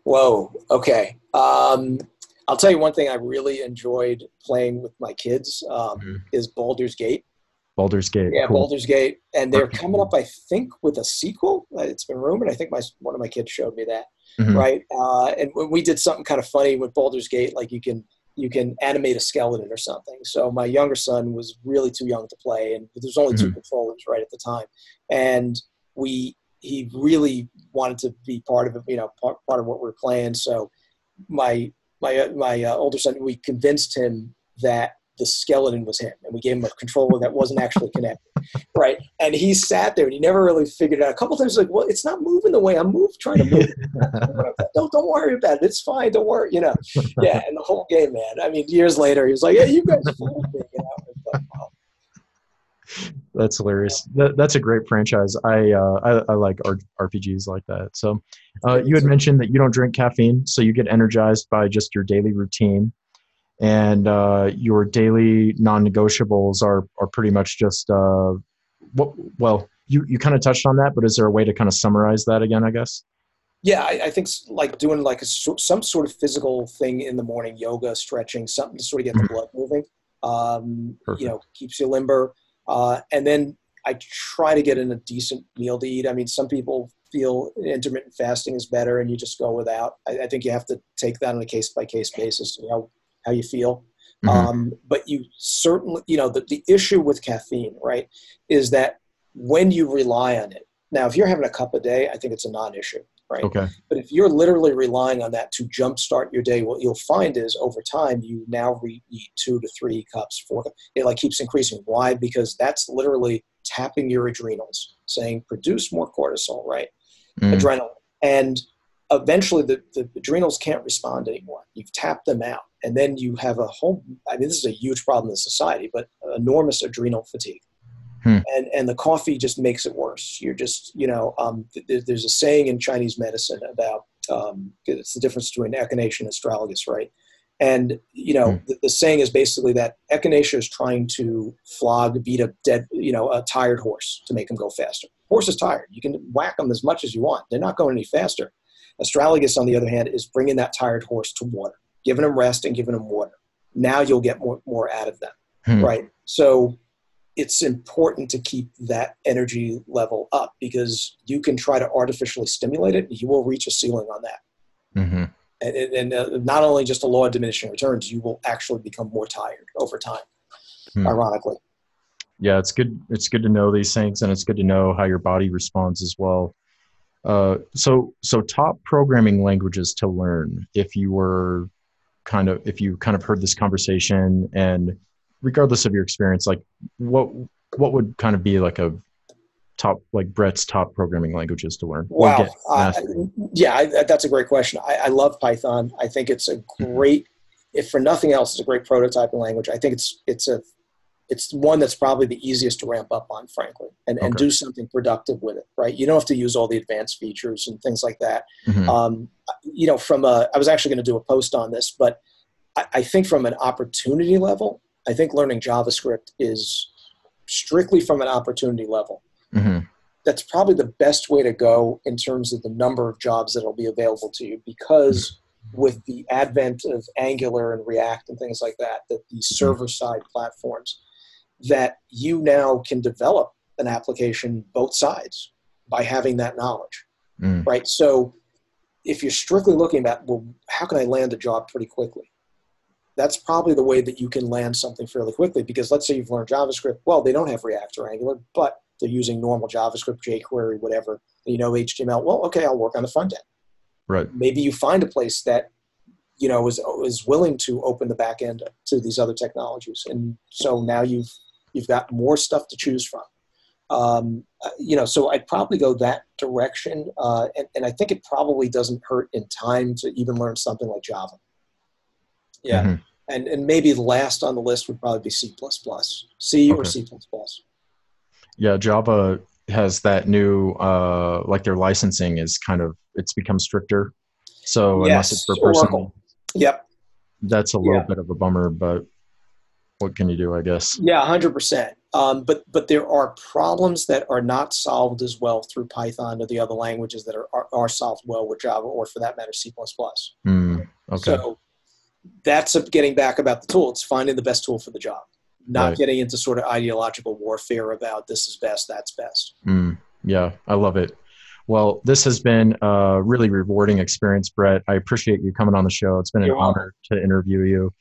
Whoa, okay. Um, I'll tell you one thing I really enjoyed playing with my kids um, mm-hmm. is Baldur's Gate. Baldur's Gate. Yeah, cool. Baldur's Gate. And they're coming up, I think, with a sequel. It's been rumored. I think my one of my kids showed me that, mm-hmm. right? Uh, and we did something kind of funny with Baldur's Gate. Like you can you can animate a skeleton or something. So my younger son was really too young to play, and there's only mm-hmm. two controllers right at the time. And we he really wanted to be part of it, you know, part, part of what we were playing. So my my my uh, older son, we convinced him that the skeleton was him, and we gave him a controller that wasn't actually connected, right? And he sat there and he never really figured it out. A couple times, like, well, it's not moving the way I'm moved, trying to move. don't don't worry about it. It's fine. Don't worry, you know. Yeah, and the whole game, man. I mean, years later, he was like, "Yeah, you guys fooled me." You know? Like, wow. That's hilarious. Yeah. That, that's a great franchise. I uh, I, I like R P Gs like that. So, uh, you had mentioned that you don't drink caffeine, so you get energized by just your daily routine. And uh, your daily non-negotiables are are pretty much just, uh, what, well, you, you kind of touched on that, but is there a way to kind of summarize that again, I guess? Yeah, I, I think like doing like a, some sort of physical thing in the morning, yoga, stretching, something to sort of get the blood moving, um, you know, keeps you limber. Uh, and then I try to get in a decent meal to eat. I mean, some people feel intermittent fasting is better and you just go without. I, I think you have to take that on a case by case basis, you know, how you feel. Mm-hmm. Um, but you certainly, you know, the, the issue with caffeine, right, is that when you rely on it. Now, if you're having a cup a day, I think it's a non-issue, right? Okay. But if you're literally relying on that to jumpstart your day, what you'll find is over time, you now re-eat two to three cups, four cups. It like keeps increasing. Why? Because that's literally tapping your adrenals, saying produce more cortisol, right? Mm. Adrenaline. And eventually the, the adrenals can't respond anymore. You've tapped them out. And then you have a whole, I mean, this is a huge problem in society, but enormous adrenal fatigue. Hmm. And and the coffee just makes it worse. You're just, you know, um, th- there's a saying in Chinese medicine about, um, it's the difference between echinacea and astragalus, right? And, you know, hmm. the, the saying is basically that echinacea is trying to flog, beat a dead, you know, a tired horse to make him go faster. Horse is tired. You can whack them as much as you want. They're not going any faster. Astragalus, on the other hand, is bringing that tired horse to water, giving him rest and giving him water. Now you'll get more, more out of them, hmm. right? So it's important to keep that energy level up because you can try to artificially stimulate it. You will reach a ceiling on that. Mm-hmm. And, and uh, not only just a law of diminishing returns, you will actually become more tired over time, mm. ironically. Yeah, it's good. It's good to know these things, and it's good to know how your body responds as well. Uh, so, so top programming languages to learn, if you were kind of, if you kind of heard this conversation and regardless of your experience, like what what would kind of be like a top, like Brett's top programming languages to learn? Wow. Uh, yeah, I, that's a great question. I, I love Python. I think it's a great, mm-hmm. if for nothing else, it's a great prototyping language. I think it's it's a it's one that's probably the easiest to ramp up on, frankly, and, okay. and do something productive with it, right? You don't have to use all the advanced features and things like that. Mm-hmm. Um, you know, from a, I was actually going to do a post on this, but I, I think from an opportunity level, I think learning JavaScript is strictly from an opportunity level. Mm-hmm. That's probably the best way to go in terms of the number of jobs that will be available to you because with the advent of Angular and React and things like that, that the server-side platforms, that you now can develop an application both sides by having that knowledge, mm. right? So if you're strictly looking at, well, how can I land a job pretty quickly? That's probably the way that you can land something fairly quickly because let's say you've learned JavaScript. Well, they don't have React or Angular, but they're using normal JavaScript, jQuery, whatever, you know, H T M L. Well, okay, I'll work on the front end. Right. Maybe you find a place that, you know, is is willing to open the back end to these other technologies. And so now you've, you've got more stuff to choose from. Um, you know, so I'd probably go that direction. Uh, and, and I think it probably doesn't hurt in time to even learn something like Java. Yeah. Mm-hmm. And and maybe last on the list would probably be C plus plus. C okay. or C plus plus. Yeah, Java has that new, uh, like their licensing is kind of, it's become stricter. So yes. unless it's for personal. Yep. That's a little yeah. bit of a bummer, but what can you do, I guess? Yeah, one hundred percent. Um, but, but there are problems that are not solved as well through Python or the other languages that are, are, are solved well with Java or for that matter, C plus plus. Mm, okay. So, that's getting back about the tool. It's finding the best tool for the job, not right. getting into sort of ideological warfare about this is best, that's best. Mm, yeah, I love it. Well, this has been a really rewarding experience, Brett. I appreciate you coming on the show. It's been You're an honor to interview you.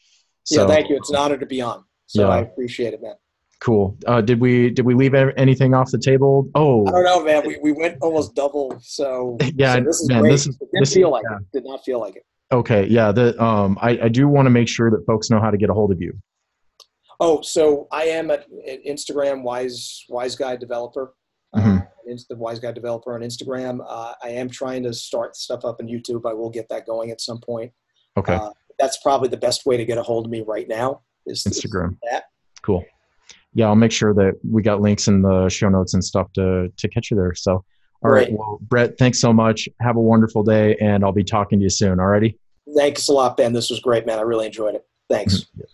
So, yeah, thank you. It's an honor to be on. So yeah. I appreciate it, man. Cool. Uh, did we did we leave anything off the table? Oh, I don't know, man. We we went almost double. So yeah, so this is man, great. This is, it didn't this feel is, like yeah. it. Did not feel like it. Okay. Yeah. The, um, I, I do want to make sure that folks know how to get a hold of you. Oh, so I am at, at Instagram, Wise, Wise Guy Developer, mm-hmm. uh, the Wise Guy Developer on Instagram. Uh, I am trying to start stuff up on YouTube. I will get that going at some point. Okay. Uh, that's probably the best way to get a hold of me right now is Instagram. Is that. Cool. Yeah. I'll make sure that we got links in the show notes and stuff to, to catch you there. So, all right. right. Well, Brett, thanks so much. Have a wonderful day and I'll be talking to you soon. All righty. Thanks a lot, Ben. This was great, man. I really enjoyed it. Thanks. Mm-hmm.